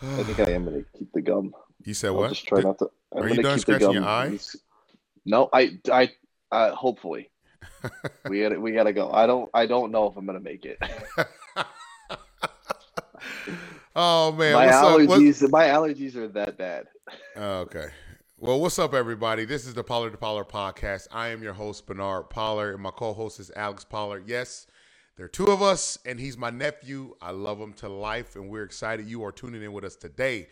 I think I am going to keep the gum. You said what? I'll just try not to. Are you done scratching your eye? No, I hopefully. We gotta go. I don't know if I'm gonna make it. Oh man, my allergies are that bad. Okay. Well, what's up, everybody? This is the Pollard 2 Pollard Podcast. I am your host, Bernard Pollard, and my co-host is Alex Pollard. Yes, there are two of us, and he's my nephew. I love him to life, and we're excited you are tuning in with us today.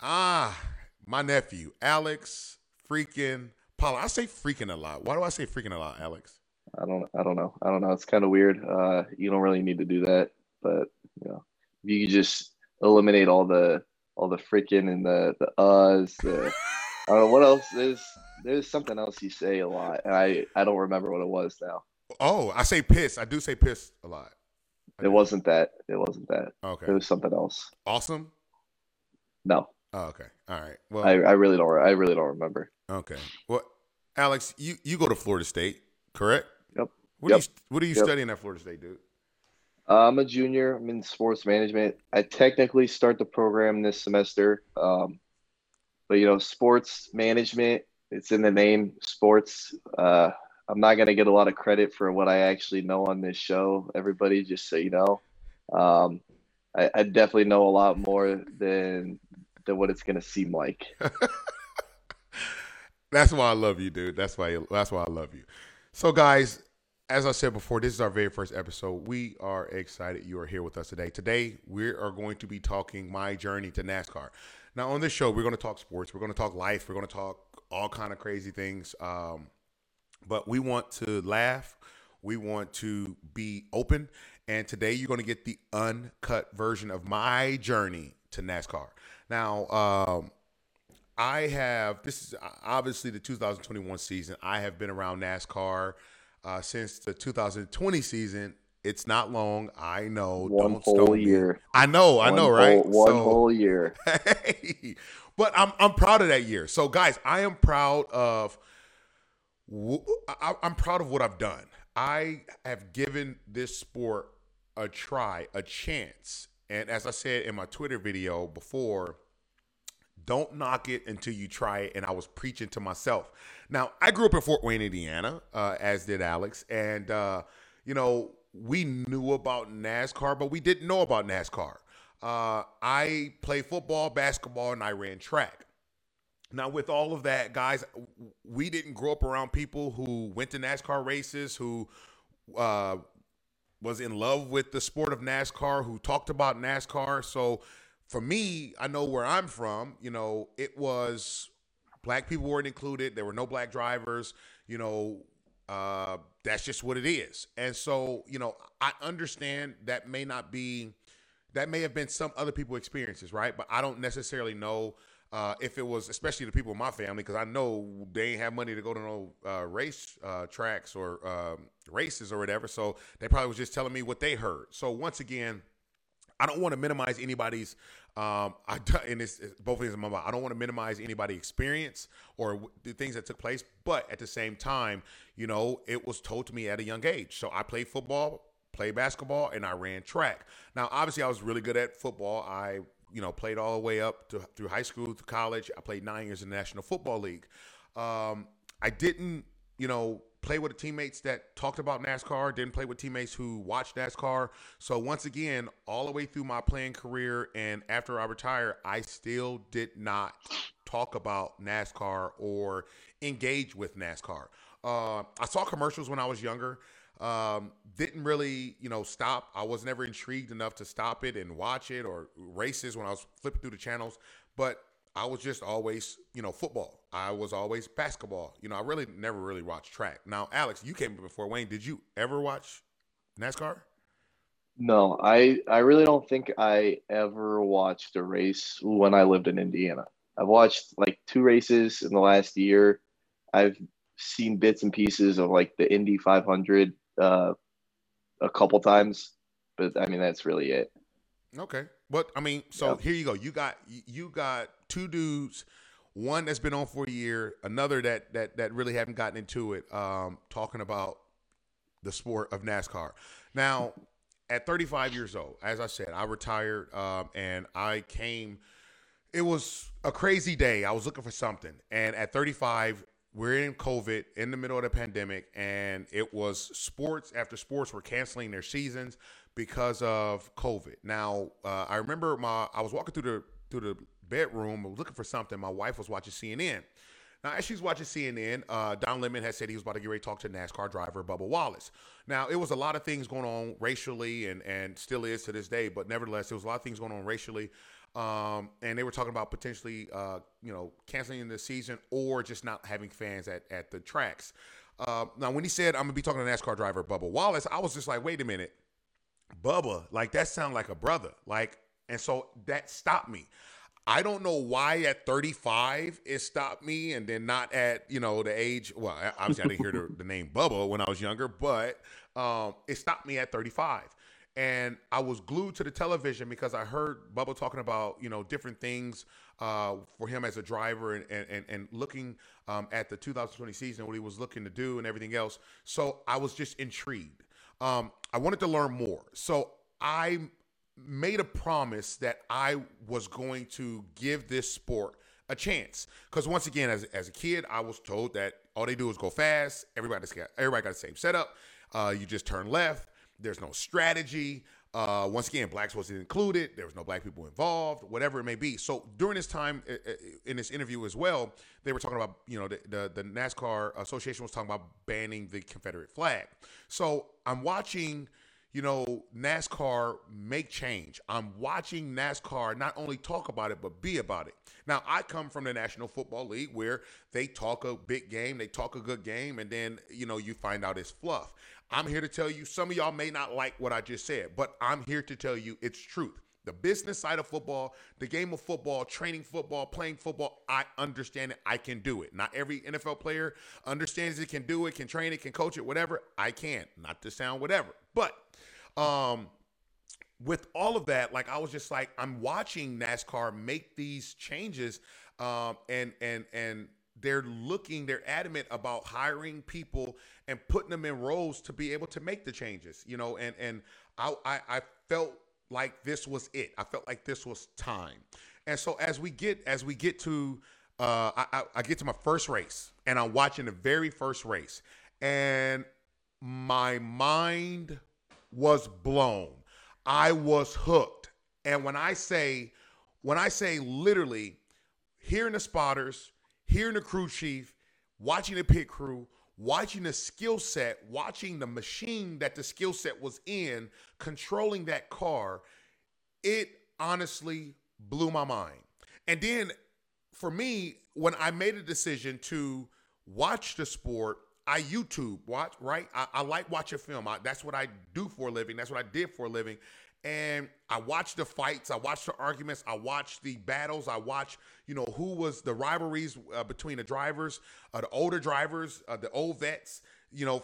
My nephew, Alex freaking Pollard. I say freaking a lot. Why do I say freaking a lot, Alex? I don't know. It's kind of weird. You don't really need to do that, but you know, if you could just eliminate all the freaking and the uhs. I don't know what else is. There's something else you say a lot, and I don't remember what it was now. Oh, I say piss. I do say piss a lot. It wasn't that. Okay. It was something else. Awesome. No. Oh, okay. All right. Well, I really don't remember. Okay. Well, Alex, you go to Florida State, correct? Yep. What are you studying at Florida State, dude? I'm a junior. I'm in sports management. I technically start the program this semester. But you know, sports management, it's in the name, sports. I'm not going to get a lot of credit for what I actually know on this show, everybody, just so you know. I definitely know a lot more than what it's going to seem like. That's why I love you, dude. That's why I love you. So, guys, as I said before, this is our very first episode. We are excited you are here with us today. Today, we are going to be talking my journey to NASCAR. Now, on this show, we're going to talk sports. We're going to talk life. We're going to talk all kind of crazy things. But we want to laugh. We want to be open. And today, you're going to get the uncut version of my journey to NASCAR. Now, this is obviously the 2021 season. I have been around NASCAR since the 2020 season. It's not long. I know. One whole year. I know, right? One whole year. Hey, but I'm proud of that year. So, guys, I'm proud of what I've done. I have given this sport a try, a chance. And as I said in my Twitter video before, don't knock it until you try it. And I was preaching to myself. Now, I grew up in Fort Wayne, Indiana, as did Alex. And, you know, we knew about NASCAR, but we didn't know about NASCAR. I played football, basketball, and I ran track. Now, with all of that, guys, we didn't grow up around people who went to NASCAR races, who was in love with the sport of NASCAR, who talked about NASCAR. So for me, I know where I'm from. You know, it was black people weren't included. There were no black drivers. You know, that's just what it is. And so, you know, I understand that may have been some other people's experiences, right? But I don't necessarily know if it was, especially the people in my family, because I know they ain't have money to go to no race tracks or races or whatever. So they probably was just telling me what they heard. So once again, I don't want to minimize anybody's both things in my mind. I don't want to minimize anybody's experience or the things that took place. But at the same time, you know, it was told to me at a young age. So I played football, played basketball, and I ran track. Now, obviously, I was really good at football. I, you know, played all the way up through high school, through college. I played 9 years in the National Football League. I didn't, you know, play with the teammates that talked about NASCAR, didn't play with teammates who watched NASCAR. So once again, all the way through my playing career and after I retire, I still did not talk about NASCAR or engage with NASCAR. I saw commercials when I was younger. Didn't really, you know, stop. I was never intrigued enough to stop it and watch it or races when I was flipping through the channels, but I was just always, you know, football. I was always basketball. You know, I really never really watched track. Now, Alex, you came before Wayne. Did you ever watch NASCAR? No, I really don't think I ever watched a race when I lived in Indiana. I've watched like two races in the last year. I've seen bits and pieces of like the Indy 500 a couple times, but I mean, that's really it. Okay. But I mean, so Here you go. You got two dudes, one that's been on for a year, another that really haven't gotten into it, talking about the sport of NASCAR. Now, at 35 years old, as I said, I retired and I came. It was a crazy day. I was looking for something. And at 35, we're in COVID, in the middle of the pandemic, and it was sports after sports were canceling their seasons because of COVID. Now, I remember I was walking through the bedroom, I was looking for something. My wife was watching CNN. Now, as she's watching CNN, Don Lemon had said he was about to get ready to talk to NASCAR driver Bubba Wallace. Now, it was a lot of things going on racially, and still is to this day, but nevertheless, there was a lot of things going on racially. And they were talking about potentially, canceling the season or just not having fans at the tracks. Now, when he said, I'm going to be talking to NASCAR driver Bubba Wallace, I was just like, wait a minute, Bubba, like that sounds like a brother. Like, and so that stopped me. I don't know why at 35 it stopped me, and then not at, the age. Well, obviously I didn't hear the name Bubba when I was younger, but it stopped me at 35. And I was glued to the television because I heard Bubba talking about, different things for him as a driver and looking at the 2020 season, what he was looking to do and everything else. So I was just intrigued. I wanted to learn more. So I made a promise that I was going to give this sport a chance. Because once again, as a kid, I was told that all they do is go fast. Everybody got the same setup. You just turn left. There's no strategy. Once again, blacks wasn't included. There was no black people involved, whatever it may be. So during this time in this interview as well, they were talking about, the NASCAR Association was talking about banning the Confederate flag. So I'm watching, NASCAR make change. I'm watching NASCAR not only talk about it, but be about it. Now, I come from the National Football League where they talk a big game, they talk a good game, and then, you find out it's fluff. I'm here to tell you, some of y'all may not like what I just said, but I'm here to tell you it's truth. The business side of football, the game of football, training football, playing football, I understand it. I can do it. Not every NFL player understands it, can do it, can train it, can coach it, whatever. I can. Not to sound whatever. But with all of that, like I was just like, I'm watching NASCAR make these changes and they're adamant about hiring people and putting them in roles to be able to make the changes, and I felt like this was it. I felt like this was time. And so as we get to, I get to my first race and I'm watching the very first race and my mind was blown. I was hooked. And when I say literally hearing the spotters, hearing the crew chief, watching the pit crew, watching the skill set, watching the machine that the skill set was in, controlling that car, it honestly blew my mind. And then for me, when I made a decision to watch the sport, I YouTube watch, right? I like watching film. That's what I do for a living. That's what I did for a living. And I watched the fights, I watched the arguments, I watched the battles, I watched, who was the rivalries between the drivers, the older drivers, the old vets,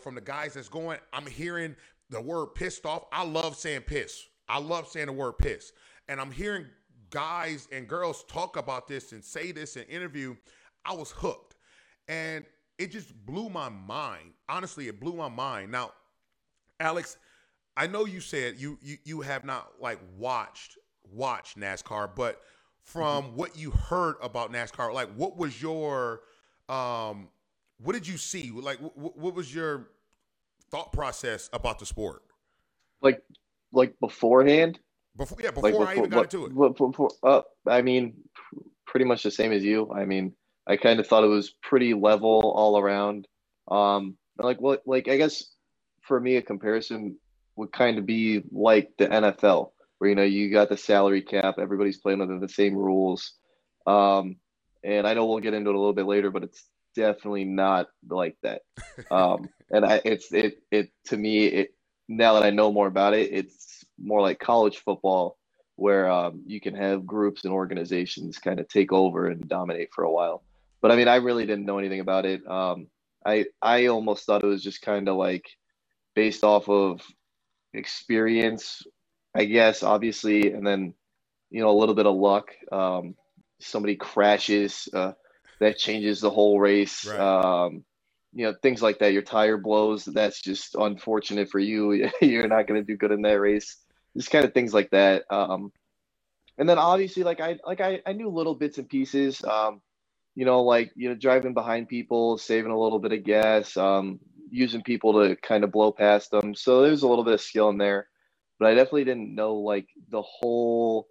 from the guys that's going. I'm hearing the word pissed off. I love saying piss. I love saying the word piss. And I'm hearing guys and girls talk about this and say this in interview. I was hooked. And it just blew my mind. Honestly, it blew my mind. Now, Alex, I know you said you have not like watched NASCAR, but from what you heard about NASCAR, like what was your, what did you see? Like what was your thought process about the sport? Like beforehand? Before I even got into it. I mean, pretty much the same as you. I mean, I kind of thought it was pretty level all around. I guess for me a comparison would kind of be like the NFL where, you got the salary cap, everybody's playing under the same rules. And I know we'll get into it a little bit later, but it's definitely not like that. And to me, now that I know more about it, it's more like college football where you can have groups and organizations kind of take over and dominate for a while. But I mean, I really didn't know anything about it. I almost thought it was just kind of like based off of experience, I guess, obviously, and then a little bit of luck. Somebody crashes, that changes the whole race. Right. you know, things like that. Your tire blows. That's just unfortunate for you. You're not going to do good in that race. Just kind of things like that. And then obviously, I knew little bits and pieces, driving behind people, saving a little bit of gas, using people to kind of blow past them. So there's a little bit of skill in there, but I definitely didn't know like the whole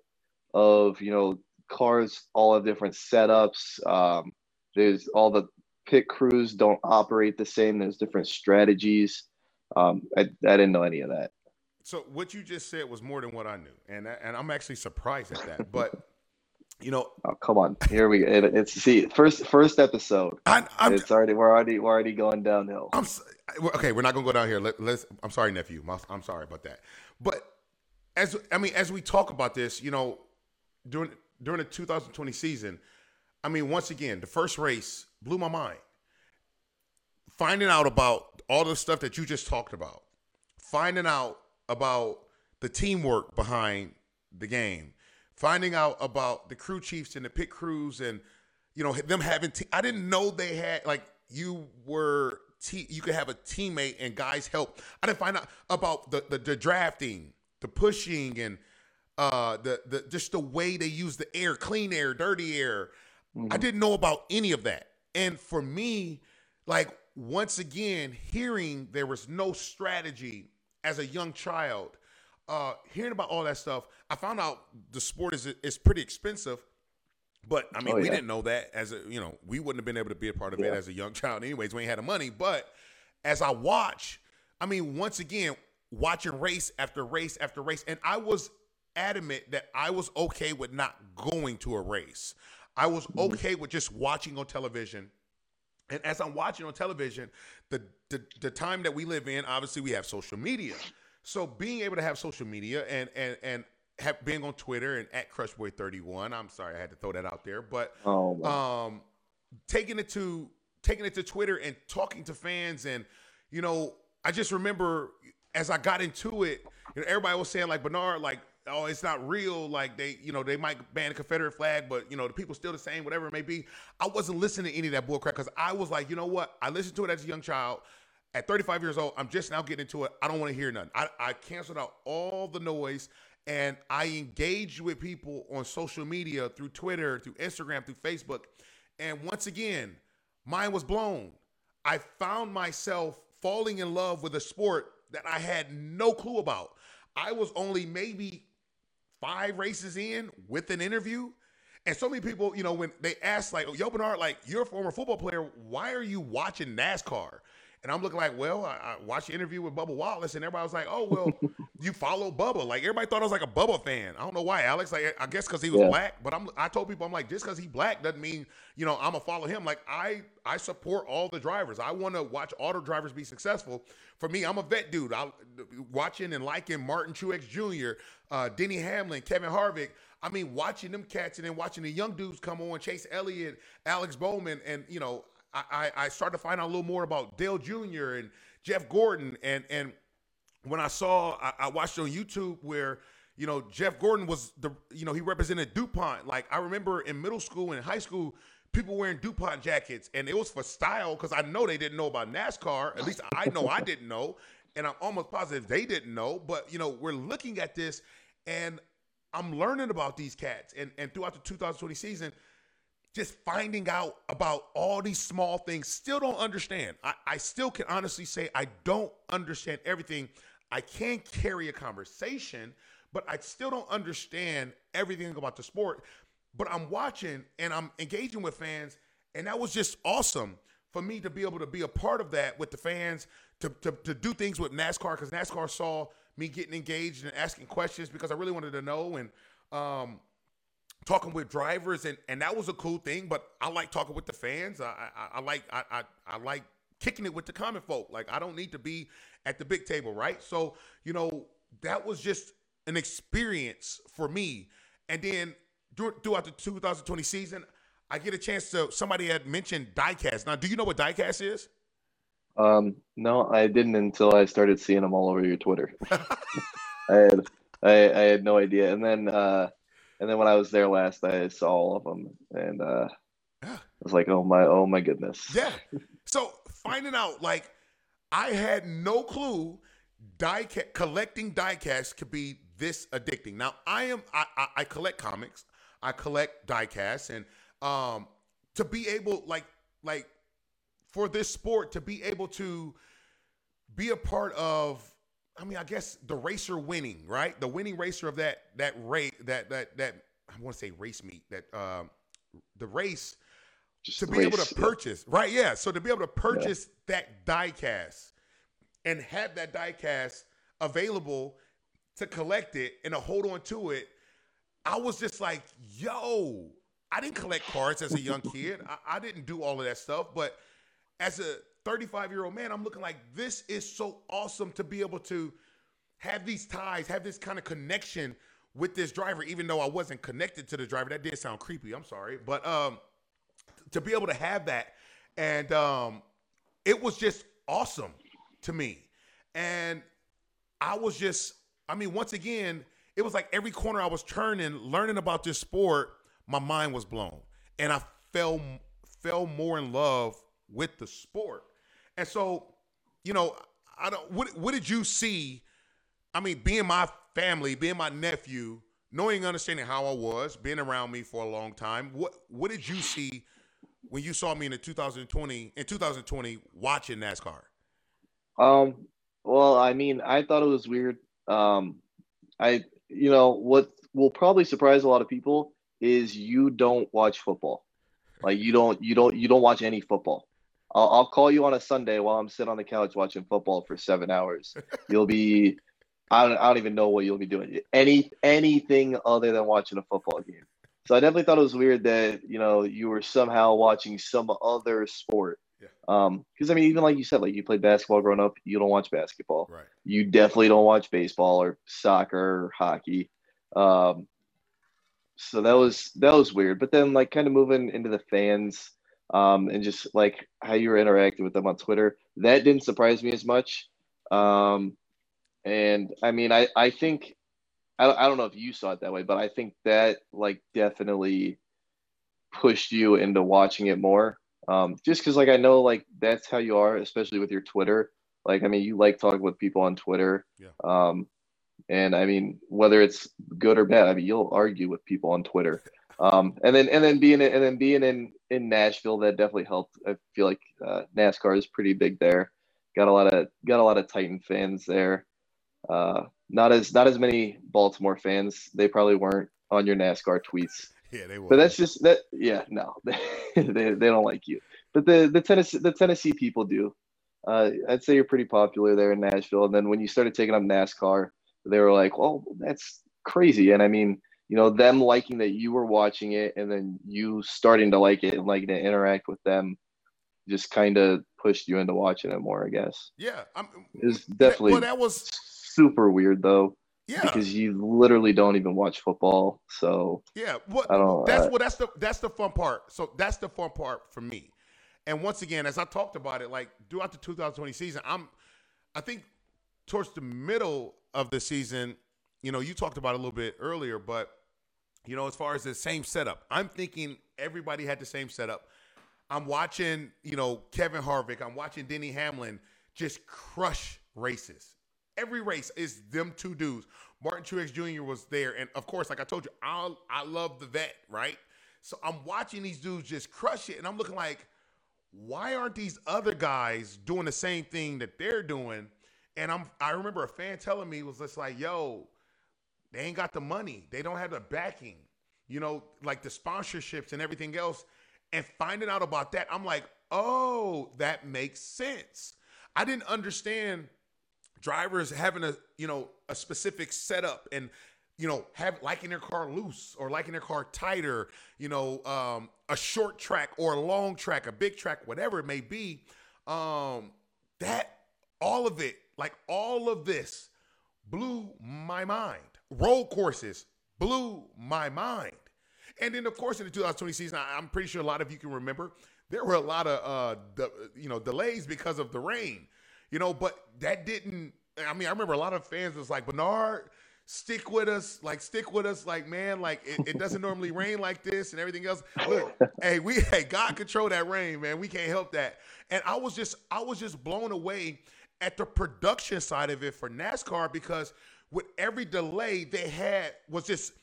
of, you know, cars all have different setups. There's all the pit crews don't operate the same. There's different strategies. I didn't know any of that. So what you just said was more than what I knew, and I'm actually surprised at that. But you know, oh come on, here we go. It's first episode. We're already going downhill. We're not gonna go down here. Let's. I'm sorry, nephew. I'm sorry about that. But as we talk about this, you know, during the 2020 season, I mean, once again, the first race blew my mind. Finding out about all the stuff that you just talked about, finding out about the teamwork behind the game, finding out about the crew chiefs and the pit crews and, you know, them having, I didn't know they had, like you could have a teammate and guys help. I didn't find out about the drafting, the pushing and just the way they use the air, clean air, dirty air. Mm-hmm. I didn't know about any of that. And for me, like once again, hearing there was no strategy as a young child, hearing about all that stuff, I found out the sport is pretty expensive, but I mean, we didn't know that we wouldn't have been able to be a part of it as a young child anyways. We ain't had the money, but as I watch, I mean, once again, watching race after race after race. And I was adamant that I was okay with not going to a race. I was okay with just watching on television. And as I'm watching on television, the time that we live in, obviously we have social media. So being able to have social media and have being on Twitter and at CrushBoy31, I'm sorry I had to throw that out there, but taking it to Twitter and talking to fans, and you know, I just remember as I got into it, you know, everybody was saying like Bernard, like, oh, it's not real. Like they might ban the Confederate flag, but you know, the people still the same, whatever it may be. I wasn't listening to any of that bullcrap because I was like, you know what? I listened to it as a young child. At 35 years old, I'm just now getting into it. I don't want to hear nothing. I canceled out all the noise and I engaged with people on social media through Twitter, through Instagram, through Facebook. And once again, mine was blown. I found myself falling in love with a sport that I had no clue about. I was only maybe 5 races in with an interview. And so many people, you know, when they ask like, yo, Bernard, like you're a former football player, why are you watching NASCAR? And I'm looking like, well, I watched the interview with Bubba Wallace and everybody was like, oh, well, you follow Bubba. Like everybody thought I was like a Bubba fan. I don't know why, Alex, like I guess cause he was black, but I told people, I'm like, just cause he black doesn't mean, you know, I'm gonna follow him. Like I support all the drivers. I want to watch all the drivers be successful. For me, I'm a vet dude. I watching and liking Martin Truex Jr., Denny Hamlin, Kevin Harvick. I mean, watching them cats and then watching the young dudes come on, Chase Elliott, Alex Bowman, and you know, I started to find out a little more about Dale Jr. and Jeff Gordon. And when I watched on YouTube where, you know, Jeff Gordon was he represented DuPont. Like I remember in middle school and high school, people wearing DuPont jackets, and it was for style because I know they didn't know about NASCAR. At least I know I didn't know, and I'm almost positive they didn't know. But, you know, we're looking at this, and I'm learning about these cats. And throughout the 2020 season, just finding out about all these small things, still don't understand. I still can honestly say I don't understand everything. I can carry a conversation, but I still don't understand everything about the sport. But I'm watching and I'm engaging with fans, and that was just awesome for me to be able to be a part of that with the fans, to do things with NASCAR, because NASCAR saw me getting engaged and asking questions because I really wanted to know, and talking with drivers, and that was a cool thing. But I like talking with the fans. I like kicking it with the common folk. Like I don't need to be at the big table, right? So, you know, that was just an experience for me. And then throughout the 2020 season, I get a chance to, somebody had mentioned diecast. Now, do you know what diecast is? No, I didn't until I started seeing them all over your Twitter. I had no idea. And then when I was there last, I saw all of them, and I was like, oh my goodness. Yeah. So finding out, like, I had no clue collecting diecast could be this addicting. Now, I collect comics. I collect diecast. And to be able, like for this sport, to be able to be a part of, I mean, I guess the racer winning, right? The winning racer of that race, that I want to say race meet, that the race, just to be race, able to purchase, yeah. Right? Yeah. So to be able to purchase that diecast and have that diecast available to collect it and to hold on to it, I was just like, yo, I didn't collect cards as a young kid. I didn't do all of that stuff, but as a 35-year-old man, I'm looking like, this is so awesome to be able to have these ties, have this kind of connection with this driver, even though I wasn't connected to the driver. That did sound creepy. I'm sorry. But to be able to have that. And it was just awesome to me. And I was just, I mean, once again, it was like every corner I was turning, learning about this sport, my mind was blown. And I fell more in love with the sport. And so, you know, I don't. What did you see? I mean, being my family, being my nephew, knowing and understanding how I was, being around me for a long time. What did you see when you saw me in 2020 watching NASCAR? Well, I mean, I thought it was weird. I, you know, what will probably surprise a lot of people is you don't watch football. Like you don't watch any football. I'll call you on a Sunday while I'm sitting on the couch watching football for 7 hours. You'll be, I don't even know what you'll be doing. Anything other than watching a football game. So I definitely thought it was weird that, you know, you were somehow watching some other sport. Yeah. Because I mean, even like you said, like you played basketball growing up, you don't watch basketball. Right. You definitely don't watch baseball or soccer or hockey. So that was weird. But then like kind of moving into the fans. And just like how you were interacting with them on Twitter, that didn't surprise me as much. And I mean, I think, I don't know if you saw it that way, but I think that like definitely pushed you into watching it more. Just cause like, I know like that's how you are, especially with your Twitter. Like, I mean, you like talking with people on Twitter. Yeah. And I mean, whether it's good or bad, I mean, you'll argue with people on Twitter. And then being in Nashville, that definitely helped. I feel like NASCAR is pretty big there. Got a lot of Titan fans there. Not as many Baltimore fans. They probably weren't on your NASCAR tweets. Yeah, they were. But that's just that. Yeah, no, they don't like you. But the Tennessee people do. I'd say you're pretty popular there in Nashville. And then when you started taking up NASCAR, they were like, "Well, that's crazy." And I mean, you know, them liking that you were watching it and then you starting to like it and liking to interact with them just kind of pushed you into watching it more, I guess. Yeah. It's definitely that was super weird, though. Yeah. Because you literally don't even watch football. So, yeah. That's the fun part. So that's the fun part for me. And once again, as I talked about it, like throughout the 2020 season, I think towards the middle of the season, you know, you talked about it a little bit earlier, but you know, as far as the same setup, I'm thinking everybody had the same setup. I'm watching, you know, Kevin Harvick. I'm watching Denny Hamlin just crush races. Every race is them two dudes. Martin Truex Jr. was there. And, of course, like I told you, I love the vet, right? So I'm watching these dudes just crush it, and I'm looking like, why aren't these other guys doing the same thing that they're doing? And I remember a fan telling me, was just like, yo, they ain't got the money. They don't have the backing, you know, like the sponsorships and everything else. And finding out about that, I'm like, oh, that makes sense. I didn't understand drivers having a specific setup and, you know, liking their car loose or liking their car tighter, you know, a short track or a long track, a big track, whatever it may be. All of it, like all of this blew my mind. Road courses blew my mind. And then, of course, in the 2020 season, I'm pretty sure a lot of you can remember, there were a lot of, delays because of the rain, you know, but that didn't, I mean, I remember a lot of fans was like, Bernard, stick with us, like, man, like, it doesn't normally rain like this and everything else. Look, hey, God control that rain, man. We can't help that. And I was just blown away at the production side of it for NASCAR, because with every delay they had was just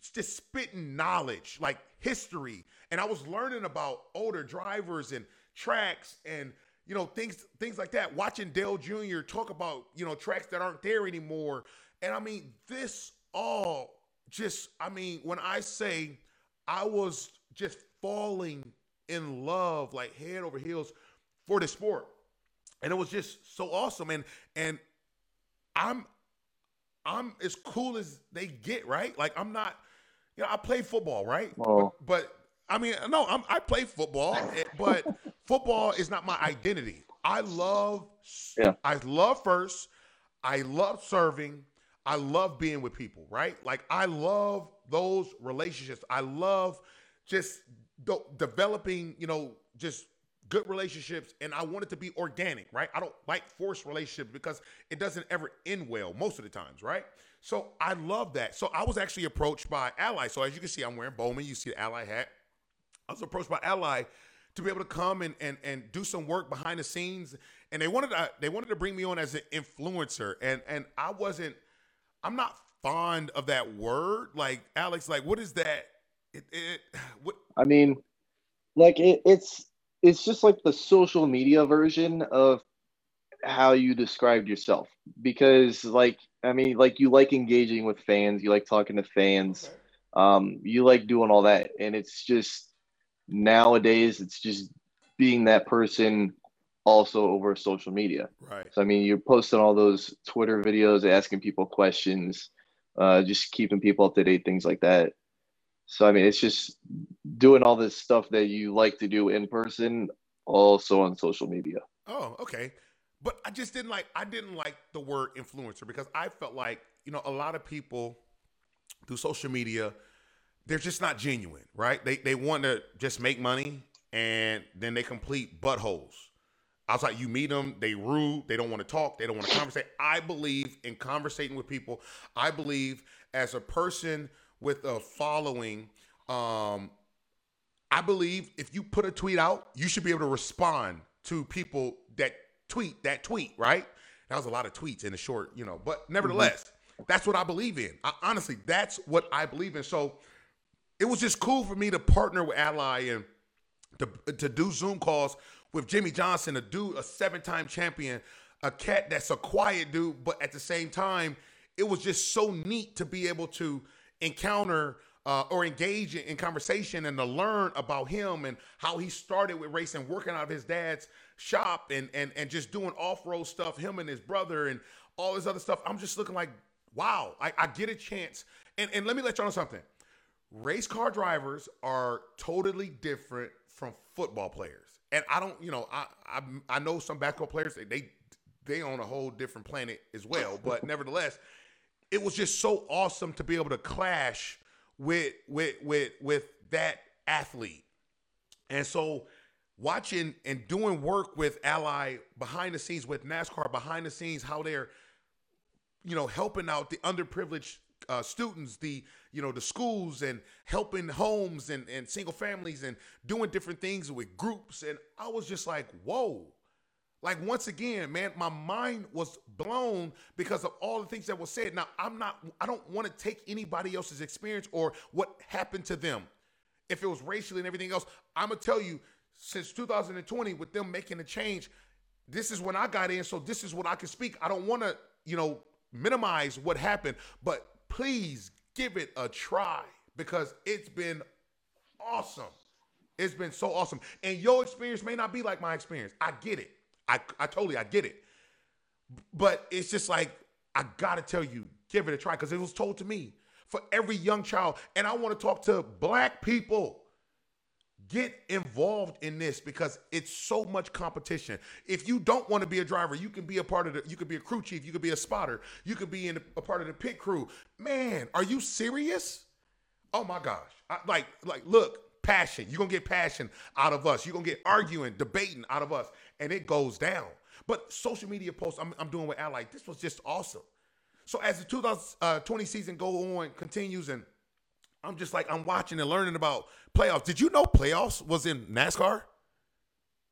spitting knowledge, like history. And I was learning about older drivers and tracks and, you know, things like that, watching Dale Jr. talk about, you know, tracks that aren't there anymore. And I mean, this all just, I mean, when I say I was just falling in love, like head over heels for the sport. And it was just so awesome. And I'm as cool as they get, right? Like, I'm not, you know, I play football, right? Oh. But I mean, no, I play football, but football is not my identity. I love first. I love serving. I love being with people, right? Like, I love those relationships. I love just developing, you know, just good relationships, and I want it to be organic, right? I don't like forced relationships because it doesn't ever end well most of the times, right? So I love that. So I was actually approached by Ally. So as you can see, I'm wearing Bowman. You see the Ally hat. I was approached by Ally to be able to come and do some work behind the scenes. And they wanted to bring me on as an influencer. And I'm not fond of that word. Like, Alex, like, what is that? I mean, like, it's just like the social media version of how you described yourself, because, like, I mean, like, you like engaging with fans, you like talking to fans, you like doing all that. And it's just, nowadays, it's just being that person also over social media. Right. So, I mean, you're posting all those Twitter videos, asking people questions, just keeping people up to date, things like that. So, I mean, it's just doing all this stuff that you like to do in person, also on social media. Oh, okay. But I just didn't like the word influencer, because I felt like, you know, a lot of people through social media, they're just not genuine, right? They want to just make money, and then they complete buttholes. I was like, you meet them, they rude, they don't want to talk, they don't want to conversate. I believe in conversating with people. I believe as a person with a following, I believe if you put a tweet out, you should be able to respond to people that tweet that tweet, right? That was a lot of tweets in the short, you know, but nevertheless, that's what I believe in. Honestly, that's what I believe in. So it was just cool for me to partner with Ally and to do Zoom calls with Jimmy Johnson, to do a 7-time champion, a cat that's a quiet dude, but at the same time, it was just so neat to be able to encounter or engage in conversation and to learn about him and how he started with racing, working out of his dad's shop and just doing off-road stuff, him and his brother and all this other stuff. I'm just looking like, wow, I get a chance. And let me let y'all know something. Race car drivers are totally different from football players. And I don't, you know, I know some basketball players, they own a whole different planet as well. But nevertheless, it was just so awesome to be able to clash with that athlete. And so watching and doing work with Ally behind the scenes, with NASCAR behind the scenes, how they're, you know, helping out the underprivileged students, the, you know, the schools, and helping homes and single families, and doing different things with groups. And I was just like, whoa. Like, once again, man, my mind was blown because of all the things that were said. Now, I don't want to take anybody else's experience or what happened to them. If it was racially and everything else, I'm going to tell you, since 2020, with them making a change, this is when I got in, so this is what I can speak. I don't want to, you know, minimize what happened, but please give it a try, because it's been awesome. It's been so awesome. And your experience may not be like my experience. I get it. I totally get it. But it's just like, I got to tell you, give it a try, because it was told to me for every young child. And I want to talk to black people. Get involved in this, because it's so much competition. If you don't want to be a driver, you can be a part of the, you could be a crew chief, you could be a spotter, you could be in a part of the pit crew. Man, are you serious? Oh my gosh. Like, look. Passion. You're going to get passion out of us. You're going to get arguing, debating out of us. And it goes down. But social media posts I'm doing with Ally, this was just awesome. So as the 2020 season continues, and I'm just like, I'm watching and learning about playoffs. Did you know playoffs was in NASCAR?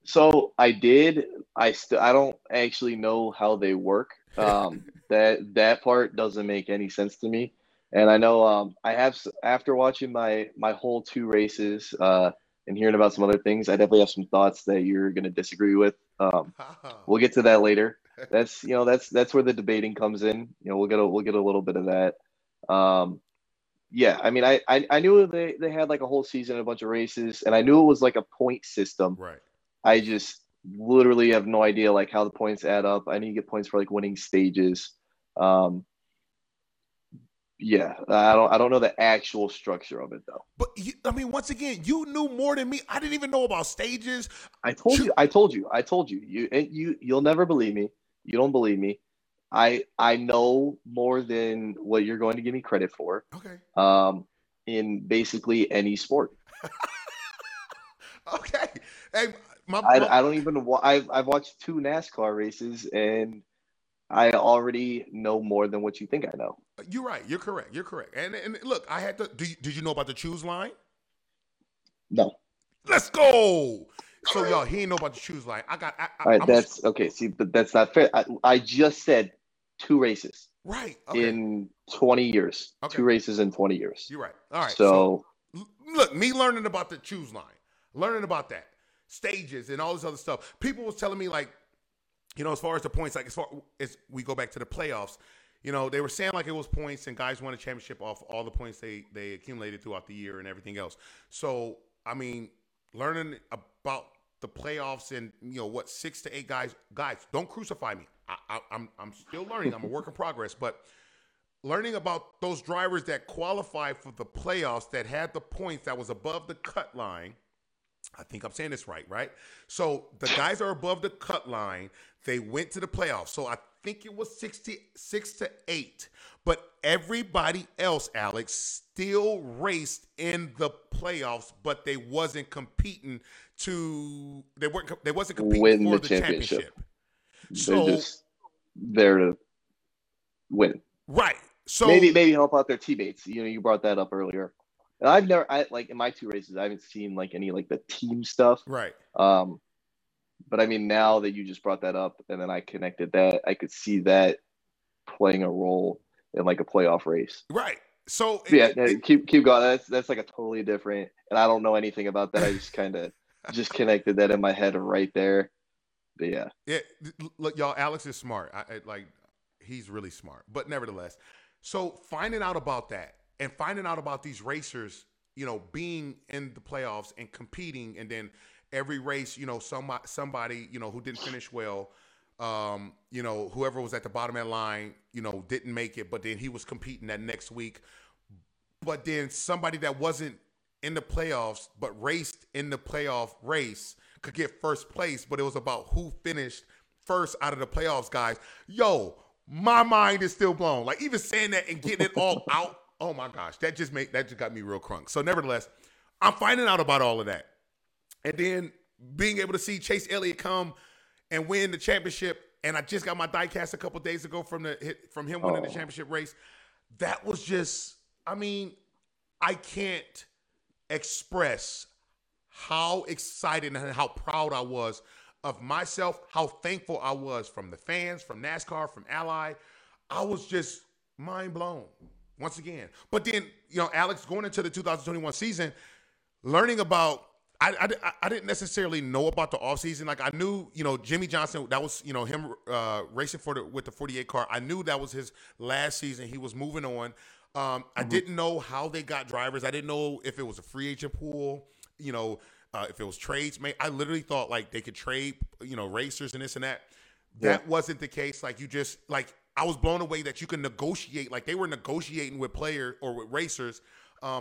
So I did. I don't actually know how they work. That part doesn't make any sense to me. And I know I have, after watching my whole two races and hearing about some other things, I definitely have some thoughts that you're going to disagree with. We'll get to that later. That's where the debating comes in. We'll get a little bit of that. I mean, I knew they had like a whole season, a bunch of races, and I knew it was like a point system. Right. I just literally have no idea like how the points add up. I need to get points for like winning stages. I don't know the actual structure of it though. But once again, you knew more than me. I didn't even know about stages. I told you. You'll never believe me. You don't believe me. I know more than what you're going to give me credit for. Okay. In basically any sport. Okay. Hey, I don't even. I've watched two NASCAR races, and I already know more than what you think I know. You're right. You're correct. And look, I had to. Did you know about the choose line? No. Let's go. So y'all, he ain't know about the choose line. Okay. See, but that's not fair. I just said two races. Right. Okay. In 20 years. Okay. Two races in 20 years. You're right. All right. So look, me learning about the choose line, learning about that, stages and all this other stuff. People was telling me like, as far as the points, like as far as we go back to the playoffs, they were saying like it was points and guys won a championship off all the points they accumulated throughout the year and everything else. So, I mean, learning about the playoffs and, 6 to 8 guys, don't crucify me. I'm still learning. I'm a work in progress, but learning about those drivers that qualified for the playoffs that had the points that was above the cut line. I think I'm saying this right? So the guys are above the cut line. They went to the playoffs. So I think it was 6 to 8. But everybody else, Alex, still raced in the playoffs, but they wasn't competing to – they wasn't competing win for the championship. So they're just there to win. Right. So maybe help out their teammates. You brought that up earlier. And I've never, in my two races, I haven't seen like any like the team stuff, right? But I mean, now that you just brought that up, and then I connected that, I could see that playing a role in like a playoff race, right? So keep going. That's like a totally different, and I don't know anything about that. I just kind of just connected that in my head right there. But yeah. Look, y'all, Alex is smart. He's really smart. But nevertheless, so finding out about that. And finding out about these racers, being in the playoffs and competing, and then every race, somebody, who didn't finish well, whoever was at the bottom of the line, didn't make it, but then he was competing that next week. But then somebody that wasn't in the playoffs but raced in the playoff race could get first place, but it was about who finished first out of the playoffs, guys. Yo, my mind is still blown. Like even saying that and getting it all out. Oh my gosh, that just got me real crunk. So nevertheless, I'm finding out about all of that. And then being able to see Chase Elliott come and win the championship, and I just got my diecast a couple of days ago from him winning the championship race. That was just, I can't express how excited and how proud I was of myself, how thankful I was from the fans, from NASCAR, from Ally. I was just mind blown. Once again. But then, Alex, going into the 2021 season, learning about – I didn't necessarily know about the offseason. Like, I knew, Jimmy Johnson, that was, him racing with the 48 car. I knew that was his last season. He was moving on. I didn't know how they got drivers. I didn't know if it was a free agent pool, if it was trades. I literally thought, like, they could trade, racers and this and that. Yeah. That wasn't the case. Like, you just – like, I was blown away that you can negotiate. Like they were negotiating with players or with racers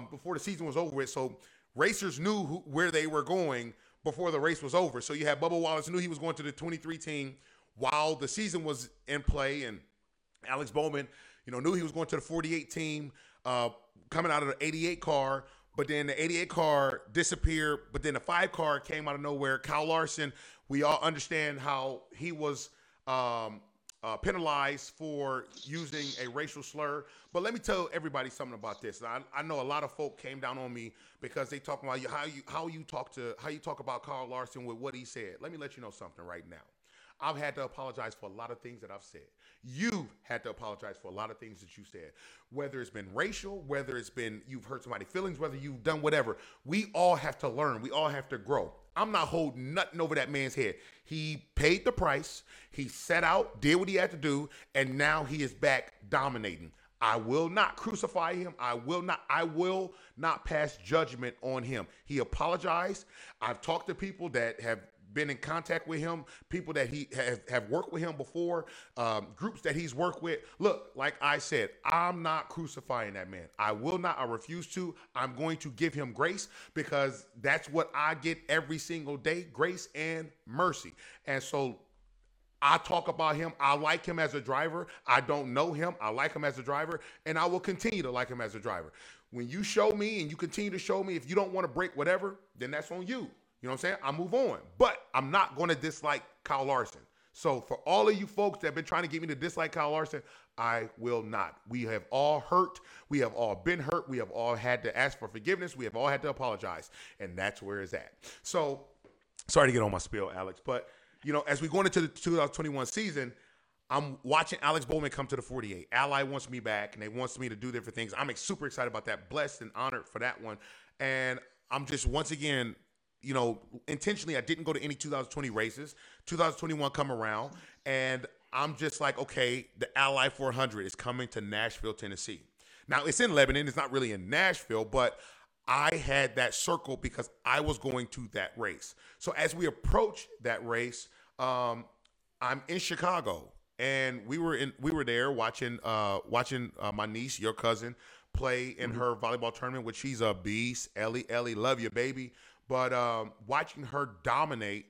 before the season was over with. So racers knew where they were going before the race was over. So you had Bubba Wallace knew he was going to the 23 team while the season was in play. And Alex Bowman, knew he was going to the 48 team coming out of the 88 car. But then the 88 car disappeared. But then the 5 car came out of nowhere. Kyle Larson, we all understand how he was penalized for using a racial slur. But let me tell everybody something about this. I know a lot of folk came down on me because they talking about how you talk about Kyle Larson with what he said. Let me let you know something right now. I've had to apologize for a lot of things that I've said. You've had to apologize for a lot of things that you said, whether it's been racial, whether it's been you've hurt somebody's feelings, whether you've done whatever. We all have to learn. We all have to grow. I'm not holding nothing over that man's head. He paid the price. He set out, did what he had to do, and now he is back dominating. I will not crucify him. I will not pass judgment on him. He apologized. I've talked to people that have been in contact with him, people that he have worked with him before, groups that he's worked with. Look, like I said, I'm not crucifying that man. I will not. I refuse to. I'm going to give him grace because that's what I get every single day, grace and mercy. And so I talk about him. I like him as a driver. I don't know him. I like him as a driver, and I will continue to like him as a driver. When you show me and you continue to show me, if you don't want to break whatever, then that's on you. You know what I'm saying? I move on, but I'm not going to dislike Kyle Larson. So for all of you folks that have been trying to get me to dislike Kyle Larson, I will not. We have all hurt. We have all been hurt. We have all had to ask for forgiveness. We have all had to apologize, and that's where it's at. So sorry to get on my spiel, Alex, but you know, as we going into the 2021 season, I'm watching Alex Bowman come to the 48. Ally wants me back, and they wants me to do different things. I'm super excited about that. Blessed and honored for that one, and I'm just once again. You know, intentionally, I didn't go to any 2020 races. 2021 come around, and I'm just like, okay, the Ally 400 is coming to Nashville, Tennessee. Now, it's in Lebanon. It's not really in Nashville, but I had that circle because I was going to that race. So as we approach that race, I'm in Chicago, and we were there watching my niece, your cousin, play in her volleyball tournament, which she's a beast. Ellie, love you, baby. But watching her dominate,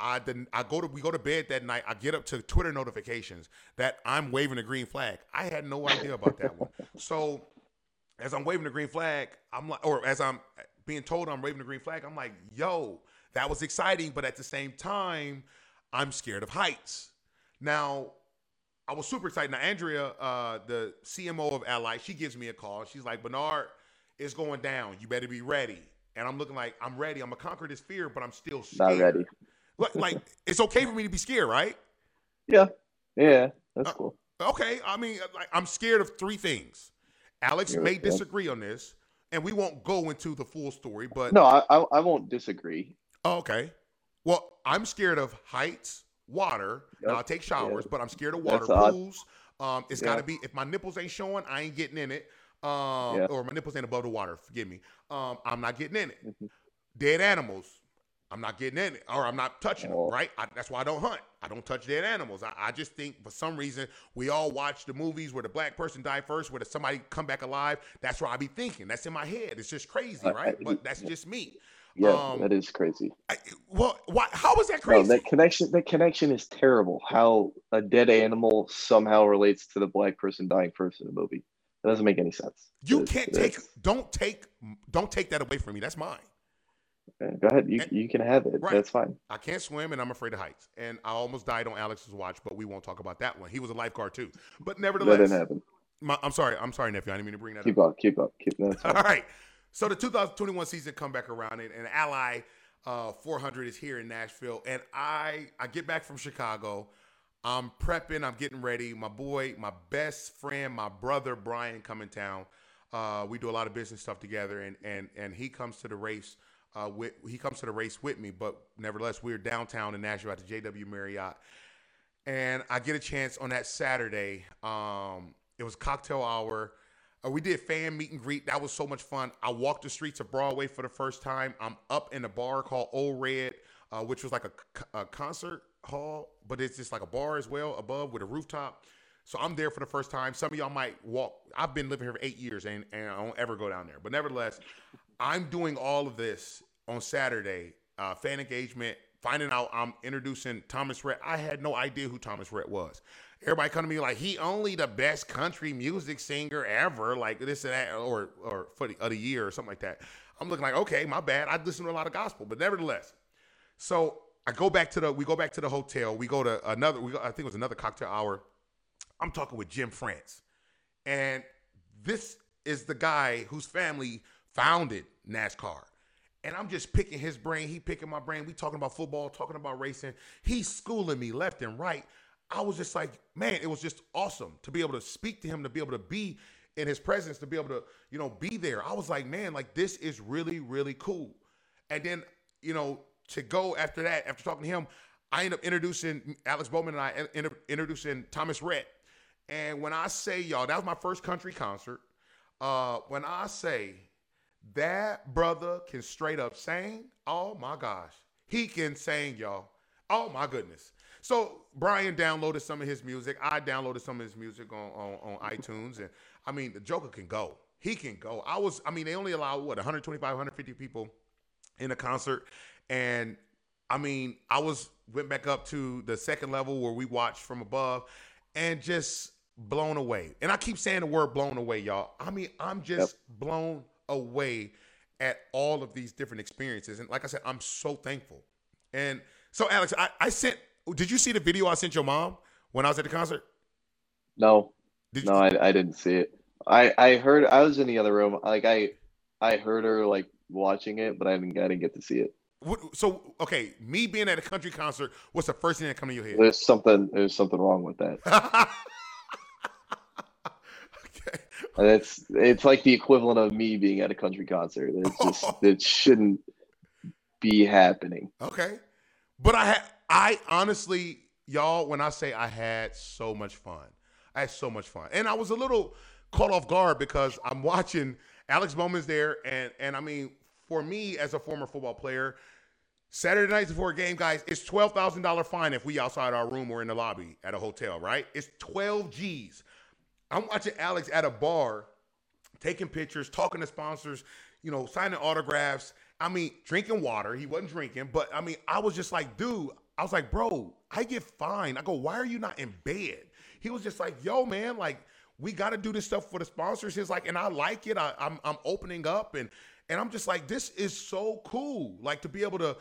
we go to bed that night. I get up to Twitter notifications that I'm waving a green flag. I had no idea about that one. So as I'm waving the green flag, I'm like, or as I'm being told I'm waving the green flag, I'm like, yo, that was exciting. But at the same time, I'm scared of heights. Now, I was super excited. Now, Andrea, the CMO of Ally, she gives me a call. She's like, Bernard, it's going down. You better be ready. And I'm looking like I'm ready. I'm gonna conquer this fear, but I'm still scared. Not ready. like it's okay for me to be scared, right? Yeah, that's cool. Okay, I mean, like, I'm scared of three things. Alex may disagree on this, and we won't go into the full story. But no, I won't disagree. Oh, okay. Well, I'm scared of heights, water. Yep. Now, I'll take showers, but I'm scared of water pools. It's gotta be if my nipples ain't showing, I ain't getting in it. Or my nipples ain't above the water, forgive me. I'm not getting in it. Dead animals, I'm not getting in it, or I'm not touching them, right? That's why I don't hunt. I don't touch dead animals. I just think for some reason, we all watch the movies where the black person died first, where somebody come back alive. That's what I be thinking. That's in my head. It's just crazy, right? But that's just me. Yeah, that is crazy. How is that crazy? No, that connection is terrible. How a dead animal somehow relates to the black person dying first in a movie. It doesn't make any sense. Don't take that away from me. That's mine. Okay, go ahead. You can have it. Right. That's fine. I can't swim and I'm afraid of heights. And I almost died on Alex's watch, but we won't talk about that one. He was a lifeguard too. But nevertheless, that didn't happen. I'm sorry, nephew. I didn't mean to bring that up. Keep up. All right. So the 2021 season come back around and Ally 400 is here in Nashville. And I get back from Chicago. I'm prepping. I'm getting ready. My boy, my best friend, my brother, Brian, come in town. We do a lot of business stuff together, and he comes to the race. He comes to the race with me, but nevertheless, we're downtown in Nashville at the JW Marriott, and I get a chance on that Saturday. It was cocktail hour. We did fan meet and greet. That was so much fun. I walked the streets of Broadway for the first time. I'm up in a bar called Old Red, which was like a concert hall, but it's just like a bar as well above with a rooftop. So I'm there for the first time. Some of y'all might walk. I've been living here for 8 years and I don't ever go down there. But nevertheless, I'm doing all of this on Saturday, fan engagement, finding out I'm introducing Thomas Rhett. I had no idea who Thomas Rhett was. Everybody come to me like, he only the best country music singer ever, like this and that, or for the other year or something like that. I'm looking like, okay, my bad. I listen to a lot of gospel, but nevertheless. So we go back to the hotel. We go to another cocktail hour. I'm talking with Jim France. And this is the guy whose family founded NASCAR. And I'm just picking his brain. He picking my brain. We talking about football, talking about racing. He's schooling me left and right. I was just like, man, it was just awesome to be able to speak to him, to be able to be in his presence, to be able to, you know, be there. I was like, man, like this is really, really cool. And then, you know, to go after that, after talking to him, I end up introducing Alex Bowman and I end up introducing Thomas Rhett. And when I say, y'all, that was my first country concert. When I say that brother can straight up sing, oh my gosh, he can sing, y'all. Oh my goodness. So Brian downloaded some of his music. I downloaded some of his music on iTunes. And I mean, the Joker can go. He can go. I mean, they only allow what, 125, 150 people in a concert. And I mean, went back up to the second level where we watched from above and just blown away. And I keep saying the word blown away, y'all. I mean, I'm just blown away at all of these different experiences. And like I said, I'm so thankful. And so Alex, did you see the video I sent your mom when I was at the concert? No, I didn't see it. I heard, I was in the other room. Like I heard her like watching it, but I didn't get to see it. So, okay, me being at a country concert, what's the first thing that comes to your head? There's something wrong with that. Okay. It's like the equivalent of me being at a country concert. It shouldn't be happening. Okay. But I honestly, y'all, when I say I had so much fun, And I was a little caught off guard because I'm watching Alex Bowman's there. And I mean, for me, as a former football player, Saturday nights before a game, guys, it's $12,000 fine if we outside our room or in the lobby at a hotel, right? It's 12 G's. I'm watching Alex at a bar, taking pictures, talking to sponsors, you know, signing autographs. I mean, drinking water. He wasn't drinking, but I mean, I was just like, dude, I was like, bro, I get fined. I go, why are you not in bed? He was just like, yo, man, like, we got to do this stuff for the sponsors. He's like, and I like it. I'm opening up and I'm just like, this is so cool. Like to be able to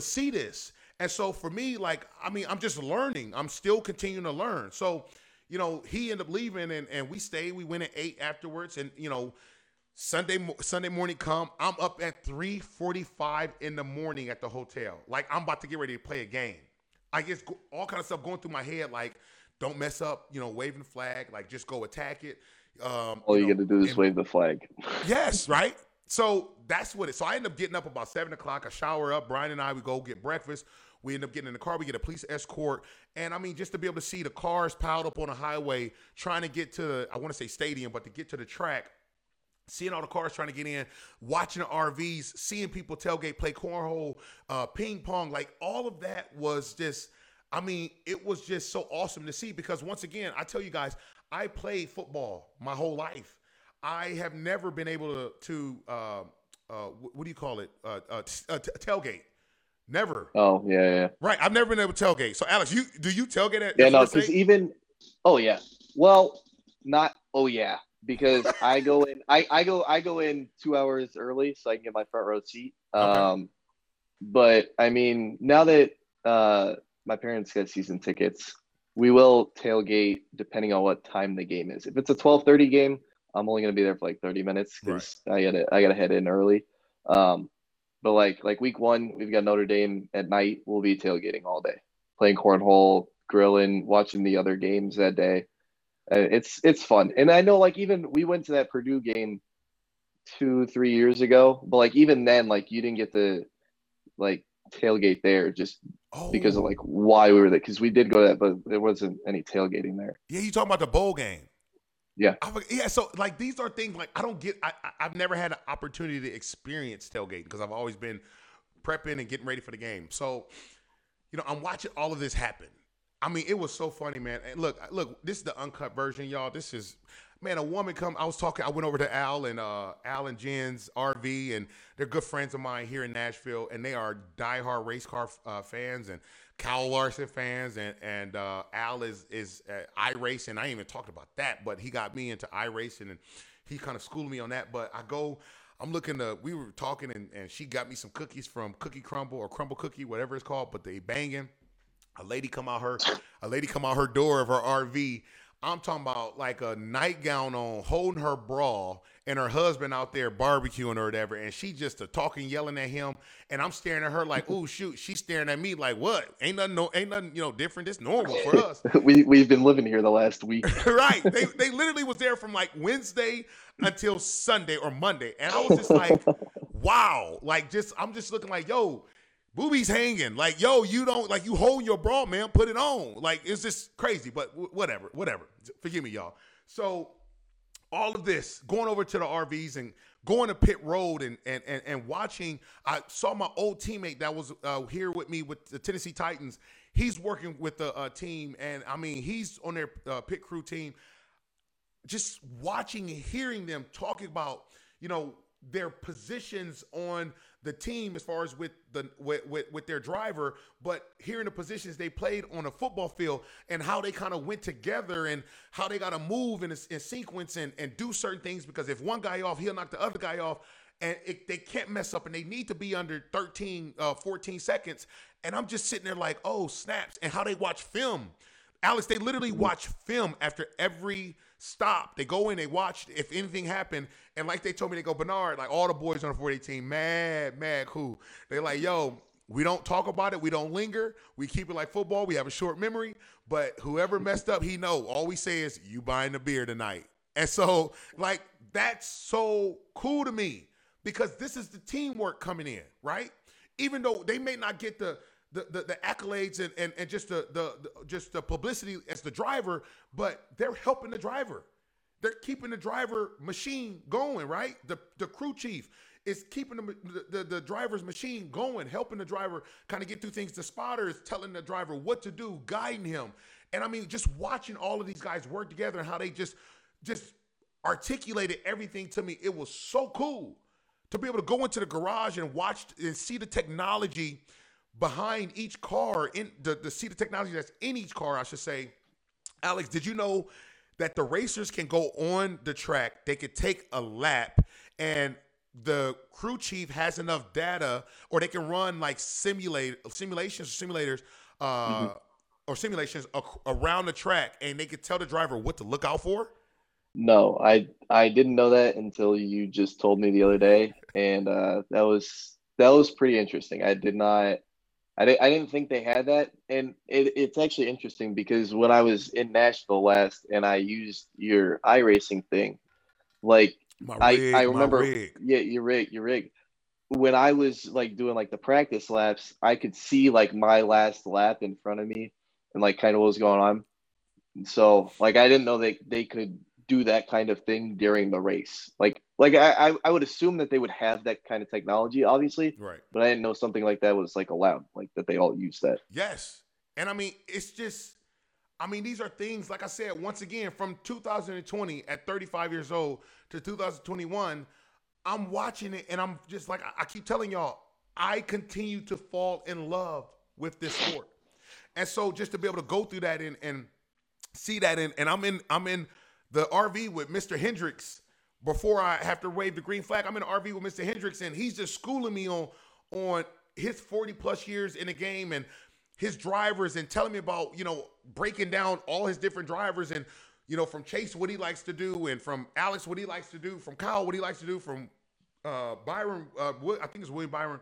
see this. And so for me, like, I mean, I'm just learning. I'm still continuing to learn. So, you know, he ended up leaving and we stayed, we went and ate afterwards. And, you know, Sunday morning come, I'm up at 3:45 in the morning at the hotel. Like I'm about to get ready to play a game. I guess all kind of stuff going through my head. Like don't mess up, you know, waving the flag, like just go attack it. All you got to do is wave the flag. Yes. Right. So that's what it is. So I end up getting up about 7:00. I shower up. Brian and I, we go get breakfast. We end up getting in the car. We get a police escort. And, I mean, just to be able to see the cars piled up on the highway trying to get to, I want to say stadium, but to get to the track, seeing all the cars trying to get in, watching the RVs, seeing people tailgate, play cornhole, ping pong, like all of that was just, I mean, it was just so awesome to see because, once again, I tell you guys, I played football my whole life. I have never been able to tailgate. Never. Oh, yeah. Right. I've never been able to tailgate. So, Alex, do you tailgate at? Yeah, no, because even. Oh, yeah. Well, not. Oh, yeah. Because I go in 2 hours early so I can get my front row seat. Okay. But I mean, now that my parents get season tickets, we will tailgate depending on what time the game is. If it's a 12:30 game, I'm only going to be there for like 30 minutes because I gotta head in early. But like week one, we've got Notre Dame at night. We'll be tailgating all day, playing cornhole, grilling, watching the other games that day. It's fun. And I know like even we went to that Purdue game 2-3 years ago, but like even then, like you didn't get to like tailgate there just because of like why we were there. Because we did go to that, but there wasn't any tailgating there. Yeah, you talking about the bowl game. Yeah. So like these are things like I don't get. I've never had an opportunity to experience tailgating because I've always been prepping and getting ready for the game. So, you know, I'm watching all of this happen. I mean, it was so funny, man. And look, this is the uncut version, y'all. This is, man, a woman come. I went over to Al and Jen's RV, and they're good friends of mine here in Nashville, and they are diehard race car fans and Kyle Larson fans, and Al is iRacing. I ain't even talked about that, but he got me into iRacing, and he kind of schooled me on that. But we were talking, and she got me some cookies from Cookie Crumble or Crumble Cookie, whatever it's called, but they banging. A lady come out her door of her RV I'm talking about like a nightgown on, holding her bra, and her husband out there barbecuing or whatever, and she just talking, yelling at him, and I'm staring at her like, "Ooh, shoot!" She's staring at me like, "What? Ain't nothing, you know, different. It's normal for us." We've been living here the last week, right? They literally was there from like Wednesday until Sunday or Monday, and I was just like, "Wow!" Like, just I'm just looking like, "Yo, boobies hanging." Like, "Yo, you don't like you hold your bra, man. Put it on." Like, it's just crazy, but whatever. Forgive me, y'all. So. All of this, going over to the RVs and going to pit road and watching. I saw my old teammate that was here with me with the Tennessee Titans. He's working with the team, and, I mean, he's on their pit crew team. Just watching and hearing them talking about, you know, their positions on the team as far as with their driver, but hearing the positions they played on a football field and how they kind of went together and how they got to move in sequence and do certain things, because if one guy off, he'll knock the other guy off, and they can't mess up, and they need to be under 14 seconds. And I'm just sitting there like, oh, snaps, and how they watch film. Alex, they literally watch film after every stop. They go in, they watch if anything happened. And like they told me, they go, Bernard, like all the boys on the 4A team, mad cool. They're like, yo, we don't talk about it. We don't linger. We keep it like football. We have a short memory. But whoever messed up, he know. All we say is, you buying a beer tonight. And so, like, that's so cool to me, because this is the teamwork coming in, right? Even though they may not get the accolades and just the publicity as the driver, but they're helping the driver. They're keeping the driver machine going, right? The crew chief is keeping the driver's machine going, helping the driver kind of get through things. The spotter is telling the driver what to do, guiding him. And I mean, just watching all of these guys work together and how they just articulated everything to me. It was so cool to be able to go into the garage and watch and see the technology behind each car, in the see the technology that's in each car, I should say. Alex, did you know that the racers can go on the track, they could take a lap, and the crew chief has enough data, or they can run like simulations around the track, and they could tell the driver what to look out for? No, I didn't know that until you just told me the other day, and that was pretty interesting. I didn't think they had that, and it's actually interesting because when I was in Nashville last and I used your iRacing thing, like I remember, yeah, your rig. When I was like doing like the practice laps, I could see like my last lap in front of me and like kind of what was going on. And so like I didn't know they could do that kind of thing during the race. Like I would assume that they would have that kind of technology, obviously. Right. But I didn't know something like that was like allowed, like that they all use that. Yes. And I mean, it's just, I mean, these are things, like I said, once again, from 2020 at 35 years old to 2021, I'm watching it and I'm just like, I keep telling y'all, I continue to fall in love with this sport. And so just to be able to go through that and see that, and I'm in the RV with Mr. Hendricks. Before I have to wave the green flag, I'm in an RV with Mr. Hendricks, and he's just schooling me on his 40-plus years in the game and his drivers, and telling me about, you know, breaking down all his different drivers, and, you know, from Chase what he likes to do, and from Alex what he likes to do, from Kyle what he likes to do, from Byron, I think it's William Byron,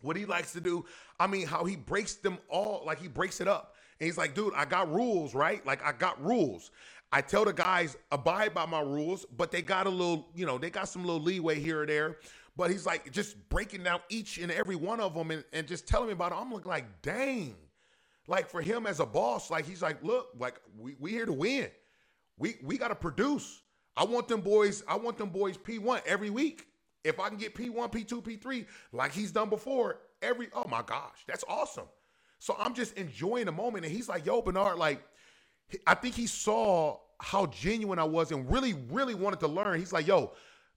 what he likes to do. I mean, how he breaks them all, like he breaks it up. And he's like, dude, I got rules, right? Like, I got rules. I tell the guys, abide by my rules, but they got a little, you know, they got some little leeway here or there. But he's like just breaking down each and every one of them and just telling me about it. I'm looking like, dang, like for him as a boss, like he's like, look, like we here to win. We got to produce. I want them boys P1 every week. If I can get P1, P2, P3, like he's done before, oh my gosh, that's awesome. So I'm just enjoying the moment. And he's like, yo, Bernard, like, I think he saw how genuine I was and really, really wanted to learn. He's like, yo,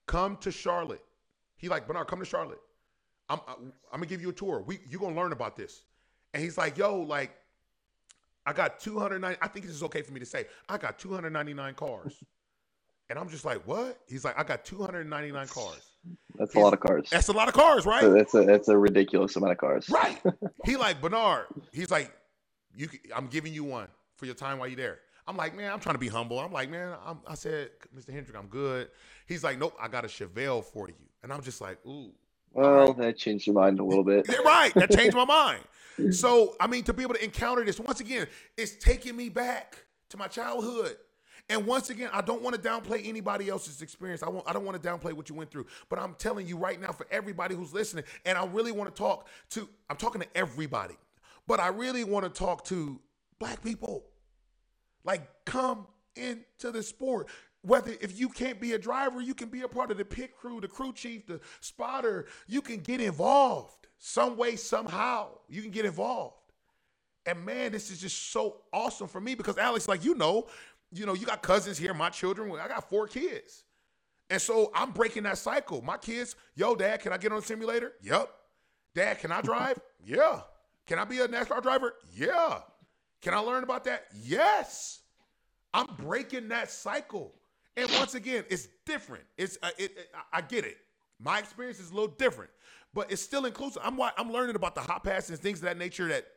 come to Charlotte. He like, Bernard, come to Charlotte. I'm going to give you a tour. You're going to learn about this. And he's like, yo, like, I got 290. I think this is okay for me to say. I got 299 cars. And I'm just like, what? He's like, I got 299 cars. That's a lot of cars. That's a lot of cars, right? That's a ridiculous amount of cars. Right. He like, Bernard, he's like, I'm giving you one for your time while you're there. I'm like, man, I'm trying to be humble. I'm like, man, I said, Mr. Hendrick, I'm good. He's like, nope, I got a Chevelle for you. And I'm just like, ooh. Well, that changed your mind a little bit. Right. That changed my mind. So, I mean, to be able to encounter this, once again, it's taking me back to my childhood. And once again, I don't want to downplay anybody else's experience. I don't want to downplay what you went through. But I'm telling you right now for everybody who's listening, and I really want to talk to, I'm talking to everybody, but I really want to talk to black people. Like, come into the sport. Whether if you can't be a driver, you can be a part of the pit crew, the crew chief, the spotter. You can get involved some way, somehow. You can get involved. And, man, this is just so awesome for me because, Alex, like, you know, you got cousins here, my children. I got 4 kids. And so I'm breaking that cycle. My kids, yo, Dad, can I get on the simulator? Yep. Dad, can I drive? Yeah. Can I be a NASCAR driver? Yeah. Can I learn about that? Yes. I'm breaking that cycle. And once again, it's different. I get it. My experience is a little different, but it's still inclusive. I'm learning about the hot pass and things of that nature that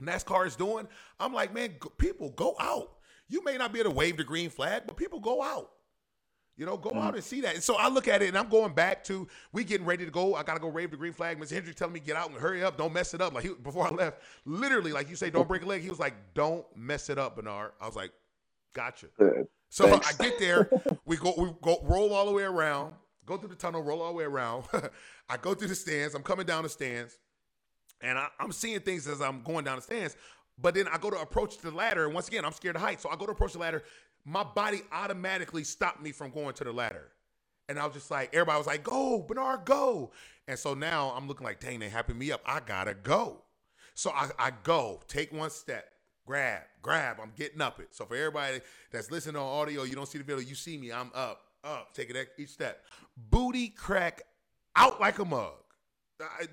NASCAR is doing. I'm like, man, people go out. You may not be able to wave the green flag, but people go out. You know, go out and see that. And so I look at it, and I'm going back to we getting ready to go. I got to go wave the green flag. Mr. Hendrick telling me, get out and hurry up. Don't mess it up. Like before I left, literally, like you say, don't break a leg. He was like, don't mess it up, Bernard. I was like, gotcha. So thanks. I get there. We go roll all the way around, go through the tunnel, roll all the way around. I go through the stands. I'm coming down the stands, and I'm seeing things as I'm going down the stands. But then I go to approach the ladder, and once again, I'm scared of heights. So I go to approach the ladder. My body automatically stopped me from going to the ladder. And I was just like, everybody was like, go, Bernard, go. And so now I'm looking like, dang, they happy me up. I got to go. So I go, take one step, grab. I'm getting up it. So for everybody that's listening on audio, you don't see the video, you see me. I'm up, taking each step. Booty crack out like a mug. I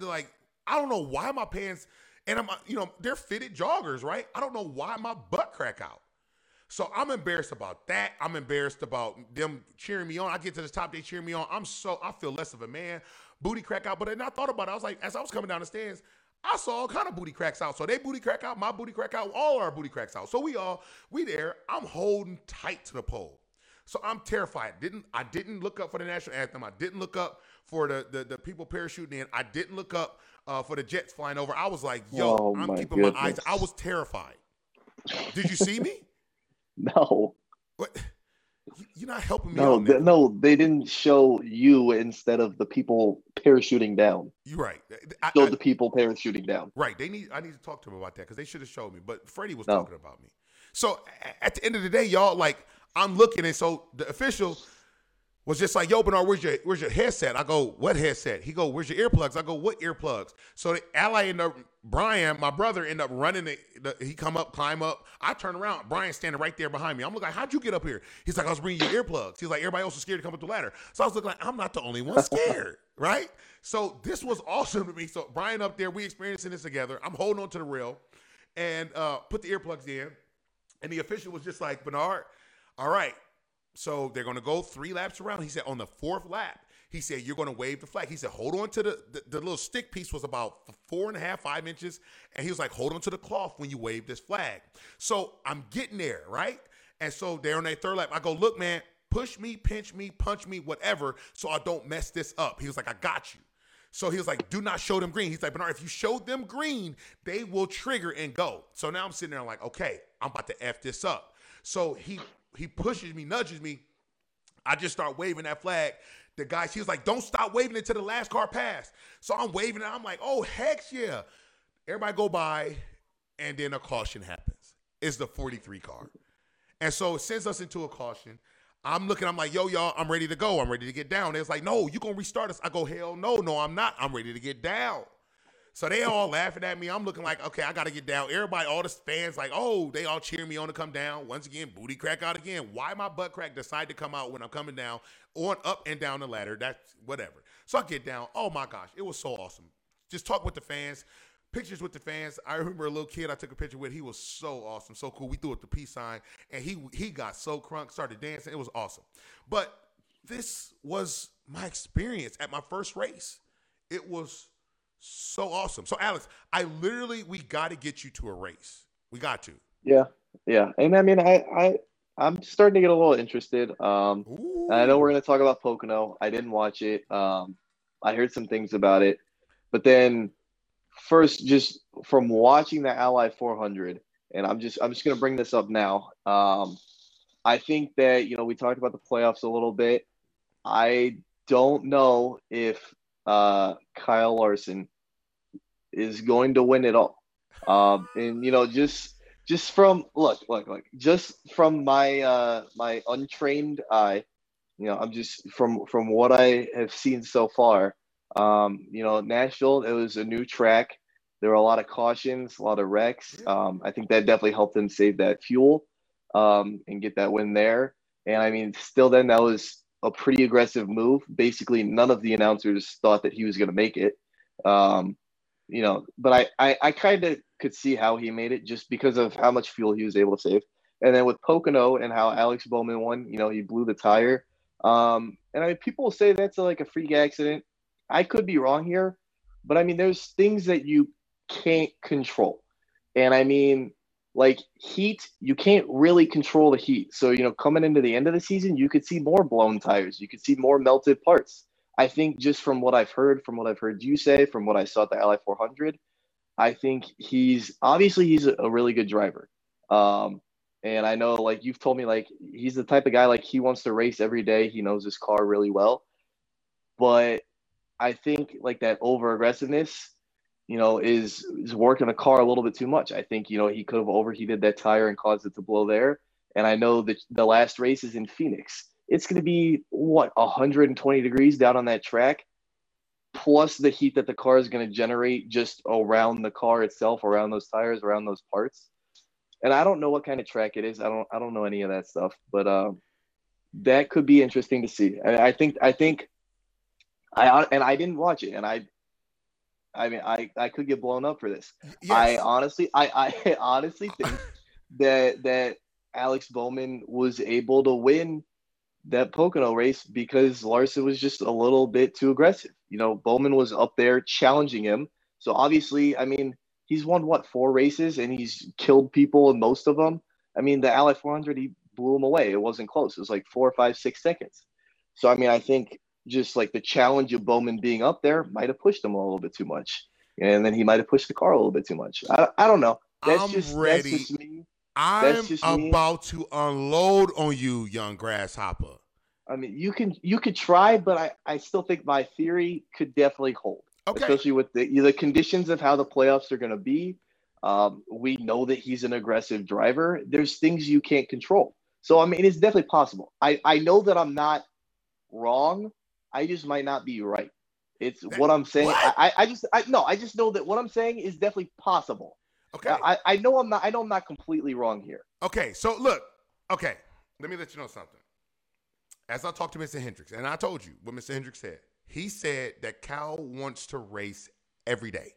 don't know why my pants, and I'm, you know, they're fitted joggers, right? I don't know why my butt crack out. So I'm embarrassed about that. I'm embarrassed about them cheering me on. I get to the top, they cheer me on. I feel less of a man. Booty crack out. But then I thought about it. I was like, as I was coming down the stands, I saw all kind of booty cracks out. So they booty crack out, my booty crack out, all our booty cracks out. So we there. I'm holding tight to the pole. So I'm terrified. I didn't look up for the national anthem. I didn't look up for the people parachuting in. I didn't look up for the jets flying over. I was like, yo, I'm keeping my eyes. I was terrified. Did you see me? No. What? You're not helping me. No, they didn't show you instead of the people parachuting down. You're right. Showed the people parachuting down. Right. I need to talk to them about that because they should have showed me. But Freddie was talking about me. So at the end of the day, y'all, like, I'm looking. And so the official was just like, yo, Bernard, where's your headset? I go, what headset? He go, where's your earplugs? I go, what earplugs? So the Ally Brian, my brother, ended up running. He climb up. I turn around. Brian's standing right there behind me. I'm like, how'd you get up here? He's like, I was bringing your earplugs. He's like, everybody else was scared to come up the ladder. So I was looking like, I'm not the only one scared, right? So this was awesome to me. So Brian up there, we experiencing this together. I'm holding on to the rail and put the earplugs in. And the official was just like, Bernard, all right. So they're going to go 3 laps around. He said, on the 4th lap, he said, you're going to wave the flag. He said, hold on to the little stick piece was about 4.5, 5 inches. And he was like, hold on to the cloth when you wave this flag. So I'm getting there, right? And so they're on their 3rd lap. I go, look, man, push me, pinch me, punch me, whatever, so I don't mess this up. He was like, I got you. So he was like, do not show them green. He's like, Bernard, if you show them green, they will trigger and go. So now I'm sitting there like, okay, I'm about to F this up. So he pushes me, nudges me. I just start waving that flag. The guy, she was like, don't stop waving it till the last car passed. So I'm waving it. I'm like, oh, heck yeah. Everybody go by, and then a caution happens. It's the 43 car. And so it sends us into a caution. I'm looking. I'm like, yo, y'all, I'm ready to go. I'm ready to get down. It's like, no, you going to restart us. I go, hell no, I'm not. I'm ready to get down. So they all laughing at me. I'm looking like, okay, I got to get down. Everybody, all the fans like, oh, they all cheering me on to come down. Once again, booty crack out again. Why my butt crack decide to come out when I'm coming down on up and down the ladder? That's whatever. So I get down. Oh, my gosh. It was so awesome. Just talk with the fans, pictures with the fans. I remember a little kid I took a picture with. He was so awesome, so cool. We threw up the peace sign, and he got so crunk, started dancing. It was awesome. But this was my experience at my first race. It was so awesome. So Alex, we got to get you to a race. We got to. Yeah. Yeah. And I mean, I'm starting to get a little interested. I know we're going to talk about Pocono. I didn't watch it. I heard some things about it, but then first, just from watching the Ally 400, and I'm just going to bring this up now. I think that, you know, we talked about the playoffs a little bit. I don't know if Kyle Larson is going to win it all. And, you know, just from look, just from my my untrained eye, you know, I'm just from what I have seen so far, you know, Nashville, it was a new track. There were a lot of cautions, a lot of wrecks. I think that definitely helped them save that fuel and get that win there. And I mean, still then that was a pretty aggressive move. Basically, none of the announcers thought that he was going to make it. You know, but I kind of could see how he made it just because of how much fuel he was able to save. And then with Pocono and how Alex Bowman won, you know, he blew the tire. And I mean, people say that's like a freak accident. I could be wrong here, but I mean, there's things that you can't control. And I mean, like heat, you can't really control the heat. So, you know, coming into the end of the season, you could see more blown tires. You could see more melted parts. I think just from what I've heard, you say, from what I saw at the Ally 400, I think he's a really good driver. And I know, like you've told me, like he's the type of guy, like he wants to race every day. He knows his car really well. But I think like that over aggressiveness, you know, is working the car a little bit too much. I think, you know, he could have overheated that tire and caused it to blow there. And I know that the last race is in Phoenix. It's going to be, 120 degrees down on that track, plus the heat that the car is going to generate just around the car itself, around those tires, around those parts. And I don't know what kind of track it is. I don't know any of that stuff, but that could be interesting to see. I didn't watch it, and I mean, I could get blown up for this. Yes. I honestly think that Alex Bowman was able to win that Pocono race because Larson was just a little bit too aggressive. You know, Bowman was up there challenging him. So obviously, I mean, he's won, 4 races, and he's killed people in most of them. I mean, the Ally 400, he blew him away. It wasn't close. It was like 4, 5, 6 seconds. So, I mean, I think just like the challenge of Bowman being up there might have pushed him a little bit too much. And then he might have pushed the car a little bit too much. I don't know. That's just me. I'm about to unload on you, young grasshopper. I mean, you could try, but I still think my theory could definitely hold. Okay. Especially with the conditions of how the playoffs are going to be. We know that he's an aggressive driver. There's things you can't control. So, I mean, it's definitely possible. I know that I'm not wrong. I just might not be right. It's what I'm saying. I just know that what I'm saying is definitely possible. Okay. I know I'm not completely wrong here. Okay. So look, okay. Let me let you know something. As I talked to Mr. Hendricks, and I told you what Mr. Hendricks said, he said that Kyle wants to race every day.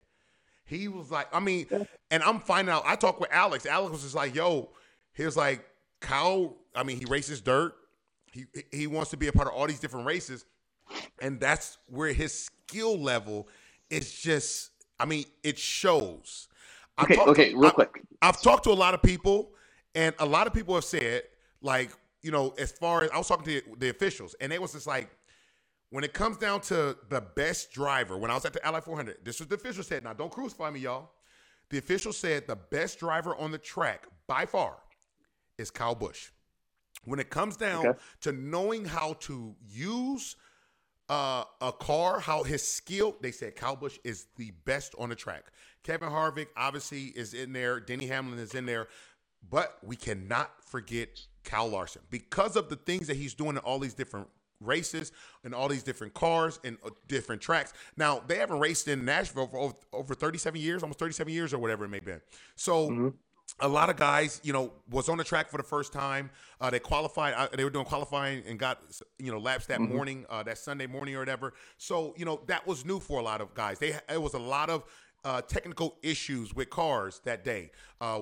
He was like, I mean, and I'm finding out, I talked with Alex. Alex was just like, yo, he was like, Kyle, I mean, he races dirt. He wants to be a part of all these different races. And that's where his skill level is just, I mean, it shows. Okay, real quick. I've talked to a lot of people, and a lot of people have said, like, you know, as far as I was talking to the officials, and it was just like, when it comes down to the best driver, when I was at the Ally 400, this was the official said, now don't crucify me, y'all. The official said the best driver on the track by far is Kyle Busch. When it comes down to knowing how to use a car, how his skill, they said Kyle Busch is the best on the track. Kevin Harvick obviously is in there. Denny Hamlin is in there. But we cannot forget Kyle Larson because of the things that he's doing in all these different races and all these different cars and different tracks. Now, they haven't raced in Nashville for over 37 years, almost 37 years or whatever it may be. So a lot of guys, you know, was on the track for the first time. They qualified. They were doing qualifying and got, you know, laps that morning, that Sunday morning or whatever. So, you know, that was new for a lot of guys. It was a lot of technical issues with cars that day.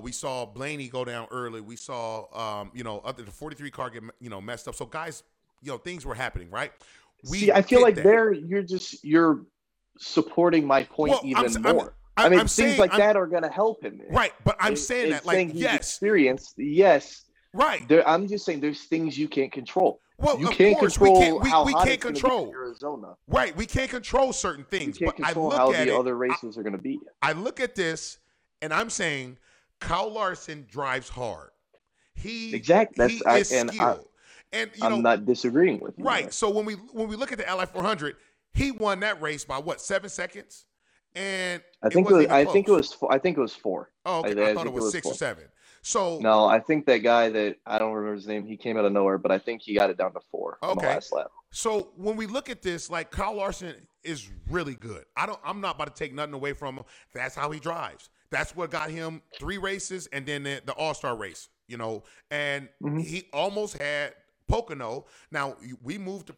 We saw Blaney go down early. We saw, you know, the 43 car get, you know, messed up. So guys, you know, things were happening, right? I feel like you're supporting my point even more. I mean, things like that are going to help him. Right. But I'm saying that, like, yes. Experienced, yes. Right. I'm just saying there's things you can't control. Well, you can't control we can't control Arizona. Right. We can't control certain things. You can't control how the other races are going to be. I look at this and I'm saying Kyle Larson drives hard. He is skilled. And you know, I'm not disagreeing with you. Right. Man. So when we look at the Ally 400, he won that race by what, 7 seconds? And I think it was 4. Oh, okay. I thought it was 6 or 7. So no, I think that guy that I don't remember his name, he came out of nowhere, but I think he got it down to 4 on the last lap. So when we look at this, like, Kyle Larson is really good. I'm not about to take nothing away from him. That's how he drives. That's what got him 3 races and then the All-Star race, you know. And he almost had Pocono. Now we moved to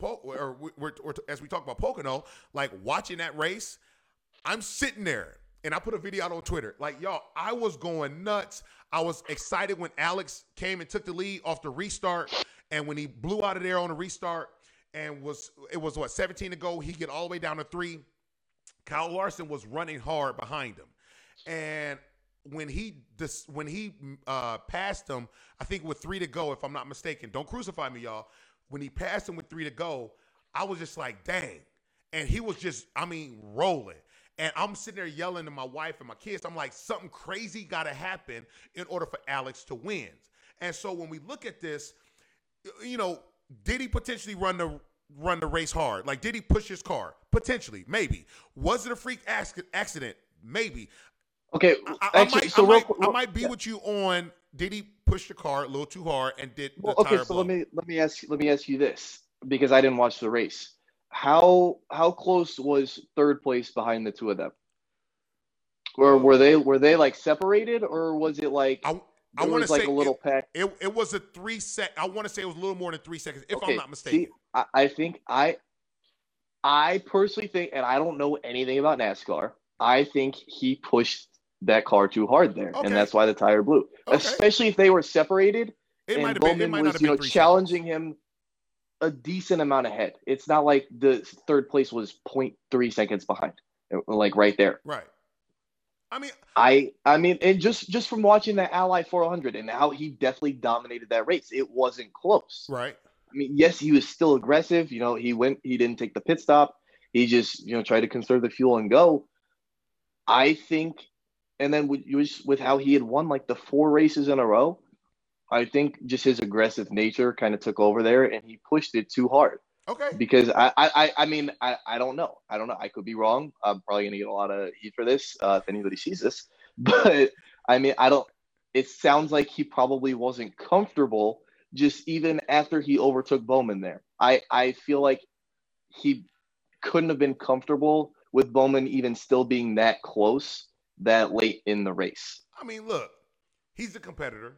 as we talk about Pocono, like, watching that race, I'm sitting there and I put a video out on Twitter. Like, y'all, I was going nuts. I was excited when Alex came and took the lead off the restart, and when he blew out of there on the restart, and it was what, 17 to go, he get all the way down to 3. Kyle Larson was running hard behind him, and when he passed him, I think with 3 to go, if I'm not mistaken, don't crucify me, y'all. When he passed him with 3 to go, I was just like, dang. And he was just, I mean, rolling. And I'm sitting there yelling to my wife and my kids. I'm like, something crazy got to happen in order for Alex to win. And so when we look at this, you know, did he potentially run the race hard? Like, did he push his car? Potentially, maybe. Was it a freak accident? Maybe. Okay, I might be with you on, did he push the car a little too hard and did the tire blow? let me ask you this, because I didn't watch the race. How close was third place behind the two of them? Or were they like separated, or was it like I want to say a little pack? It was a 3 sec. I want to say it was a little more than 3 seconds, if I'm not mistaken. See, I personally think, and I don't know anything about NASCAR, I think he pushed that car too hard there, and that's why the tire blew. Okay. Especially if they were separated, and Bowman was, you know, challenging him a decent amount ahead. It's not like the third place was 0.3 seconds behind, like right there. Right. I mean, and just from watching that Ally 400 and how he definitely dominated that race, it wasn't close. Right. I mean, yes, he was still aggressive. You know, he didn't take the pit stop. He just, you know, tried to conserve the fuel and go. I think, and then with how he had won like the 4 races in a row, I think just his aggressive nature kind of took over there, and he pushed it too hard. Okay. Because I mean, I don't know. I don't know. I could be wrong. I'm probably going to get a lot of heat for this if anybody sees this. But I mean, it sounds like he probably wasn't comfortable just even after he overtook Bowman there. I feel like he couldn't have been comfortable with Bowman even still being that close that late in the race. I mean, look, he's a competitor.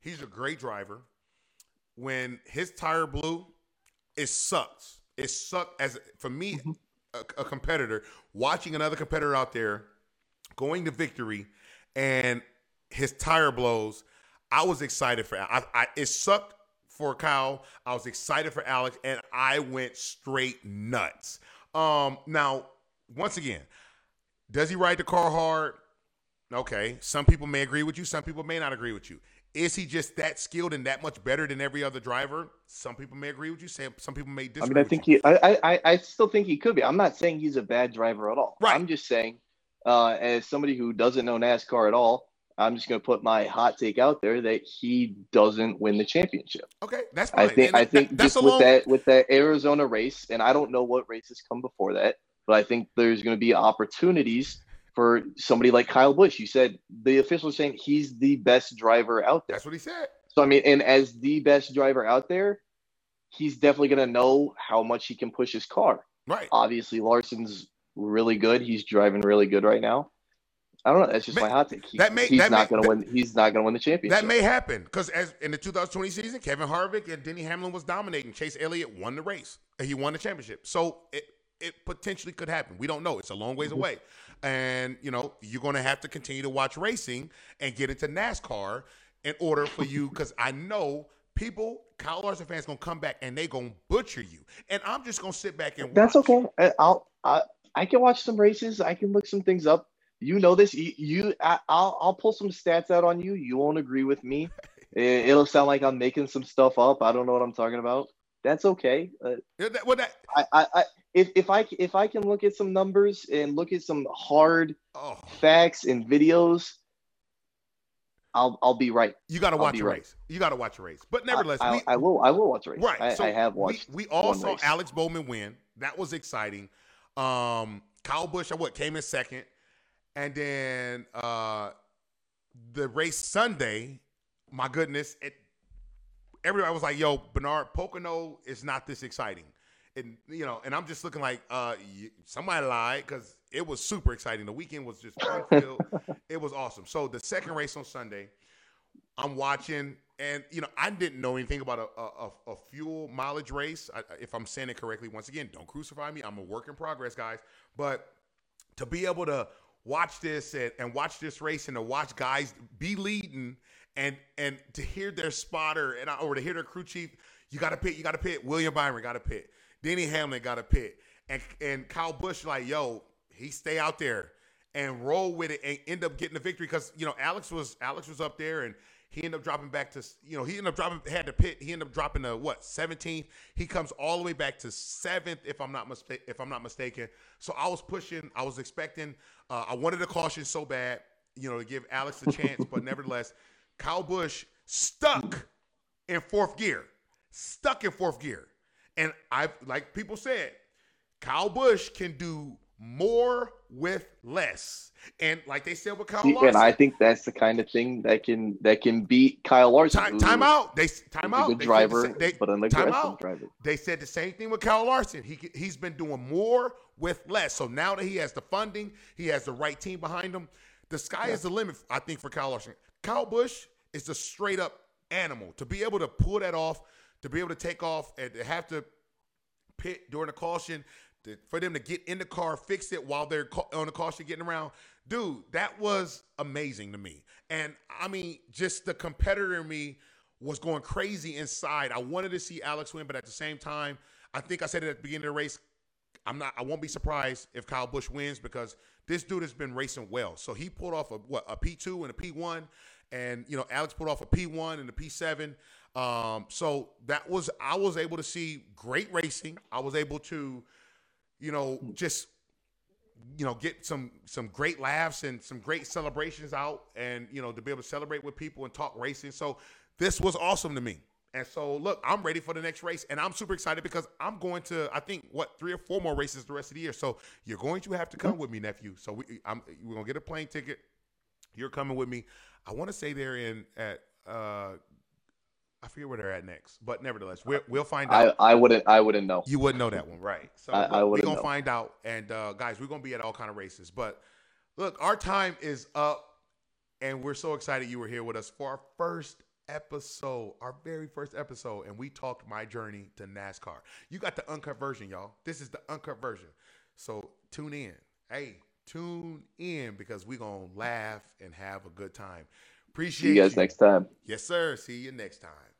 He's a great driver. When his tire blew, it sucks. It sucked for me, a competitor, watching another competitor out there going to victory and his tire blows. I was excited for Alex. It sucked for Kyle. I was excited for Alex, and I went straight nuts. Now, once again, does he ride the car hard? Okay. Some people may agree with you. Some people may not agree with you. Is he just that skilled and that much better than every other driver? Some people may agree with you. Some people may disagree. I mean, I still think he could be. I'm not saying he's a bad driver at all. Right. I'm just saying, as somebody who doesn't know NASCAR at all, I'm just going to put my hot take out there that he doesn't win the championship. Okay, that's fine. I think with that Arizona race, and I don't know what races come before that, but I think there's going to be opportunities for somebody like Kyle Busch. You said the officials saying he's the best driver out there. That's what he said. So, I mean, and as the best driver out there, he's definitely going to know how much he can push his car. Right. Obviously, Larson's really good. He's driving really good right now. I don't know. That's just my hot take. He's not going to win the championship. That may happen, because as in the 2020 season, Kevin Harvick and Denny Hamlin was dominating. Chase Elliott won the race. He won the championship. So it potentially could happen. We don't know. It's a long ways away. And, you know, you're going to have to continue to watch racing and get into NASCAR in order for you, because I know Kyle Larson fans going to come back and they're going to butcher you. And I'm just going to sit back and watch. That's okay. I can watch some races. I can look some things up. You know this. I'll pull some stats out on you. You won't agree with me. It'll sound like I'm making some stuff up. I don't know what I'm talking about. That's okay. If I can look at some numbers and look at some hard facts and videos, I'll be right. You got to watch a race. You got to watch a race. But nevertheless, I will watch a race. Right. I have watched. We all saw race. Alex Bowman win. That was exciting. Kyle Busch, came in second, and then the race Sunday. My goodness, everybody was like, "Yo, Bernard, Pocono is not this exciting," and you know, and I'm just looking like somebody lied because it was super exciting. The weekend was just fun-filled. It was awesome. So the second race on Sunday, I'm watching, and you know, I didn't know anything about a fuel mileage race. If I'm saying it correctly, once again, don't crucify me. I'm a work in progress, guys. But to be able to watch this and watch this race and to watch guys be leading. And to hear their spotter or to hear their crew chief, you got to pit. William Byron got to pit. Denny Hamlin got to pit. And Kyle Busch like, yo, he stay out there and roll with it and end up getting the victory because you know Alex was up there and he ended up dropping back to He ended up dropping to 17th. He comes all the way back to 7th if I'm not mistaken. So I was expecting. I wanted a caution so bad. You know, to give Alex a chance, but nevertheless, Kyle Busch stuck in fourth gear. And like people said, Kyle Busch can do more with less. And like they said with Kyle Larson. And I think that's the kind of thing that can beat Kyle Larson. Time out. He's a good driver, but an aggressive driver. They said the same thing with Kyle Larson. He's been doing more with less. So now that he has the funding, he has the right team behind him. The sky is the limit, I think, for Kyle Larson. Kyle Busch is the straight-up animal. To be able to pull that off, to be able to take off and to have to pit during the caution, for them to get in the car, fix it while they're on the caution getting around, dude, that was amazing to me. And, I mean, just the competitor in me was going crazy inside. I wanted to see Alex win, but at the same time, I think I said it at the beginning of the race, I won't be surprised if Kyle Busch wins because this dude has been racing well. So he pulled off a P2 and a P1, and you know Alex pulled off a P1 and a P7. So that was I was able to see great racing. I was able to, you know, just you know get some great laughs and some great celebrations out, and you know to be able to celebrate with people and talk racing. So this was awesome to me. And so, look, I'm ready for the next race, and I'm super excited because I'm going to, I think, 3 or 4 more races the rest of the year. So you're going to have to come with me, nephew. So we're going to get a plane ticket. You're coming with me. I want to say they're I forget where they're at next, but nevertheless, we'll find out. I wouldn't know. You wouldn't know that one, right? So we're going to find out. And guys, we're going to be at all kind of races. But look, our time is up, and we're so excited you were here with us for our first episode, our very first episode, and we talked my journey to NASCAR. You got the uncut version, y'all. This is the uncut version. So tune in. Hey, tune in because we're going to laugh and have a good time. Appreciate you guys next time. Yes, sir. See you next time.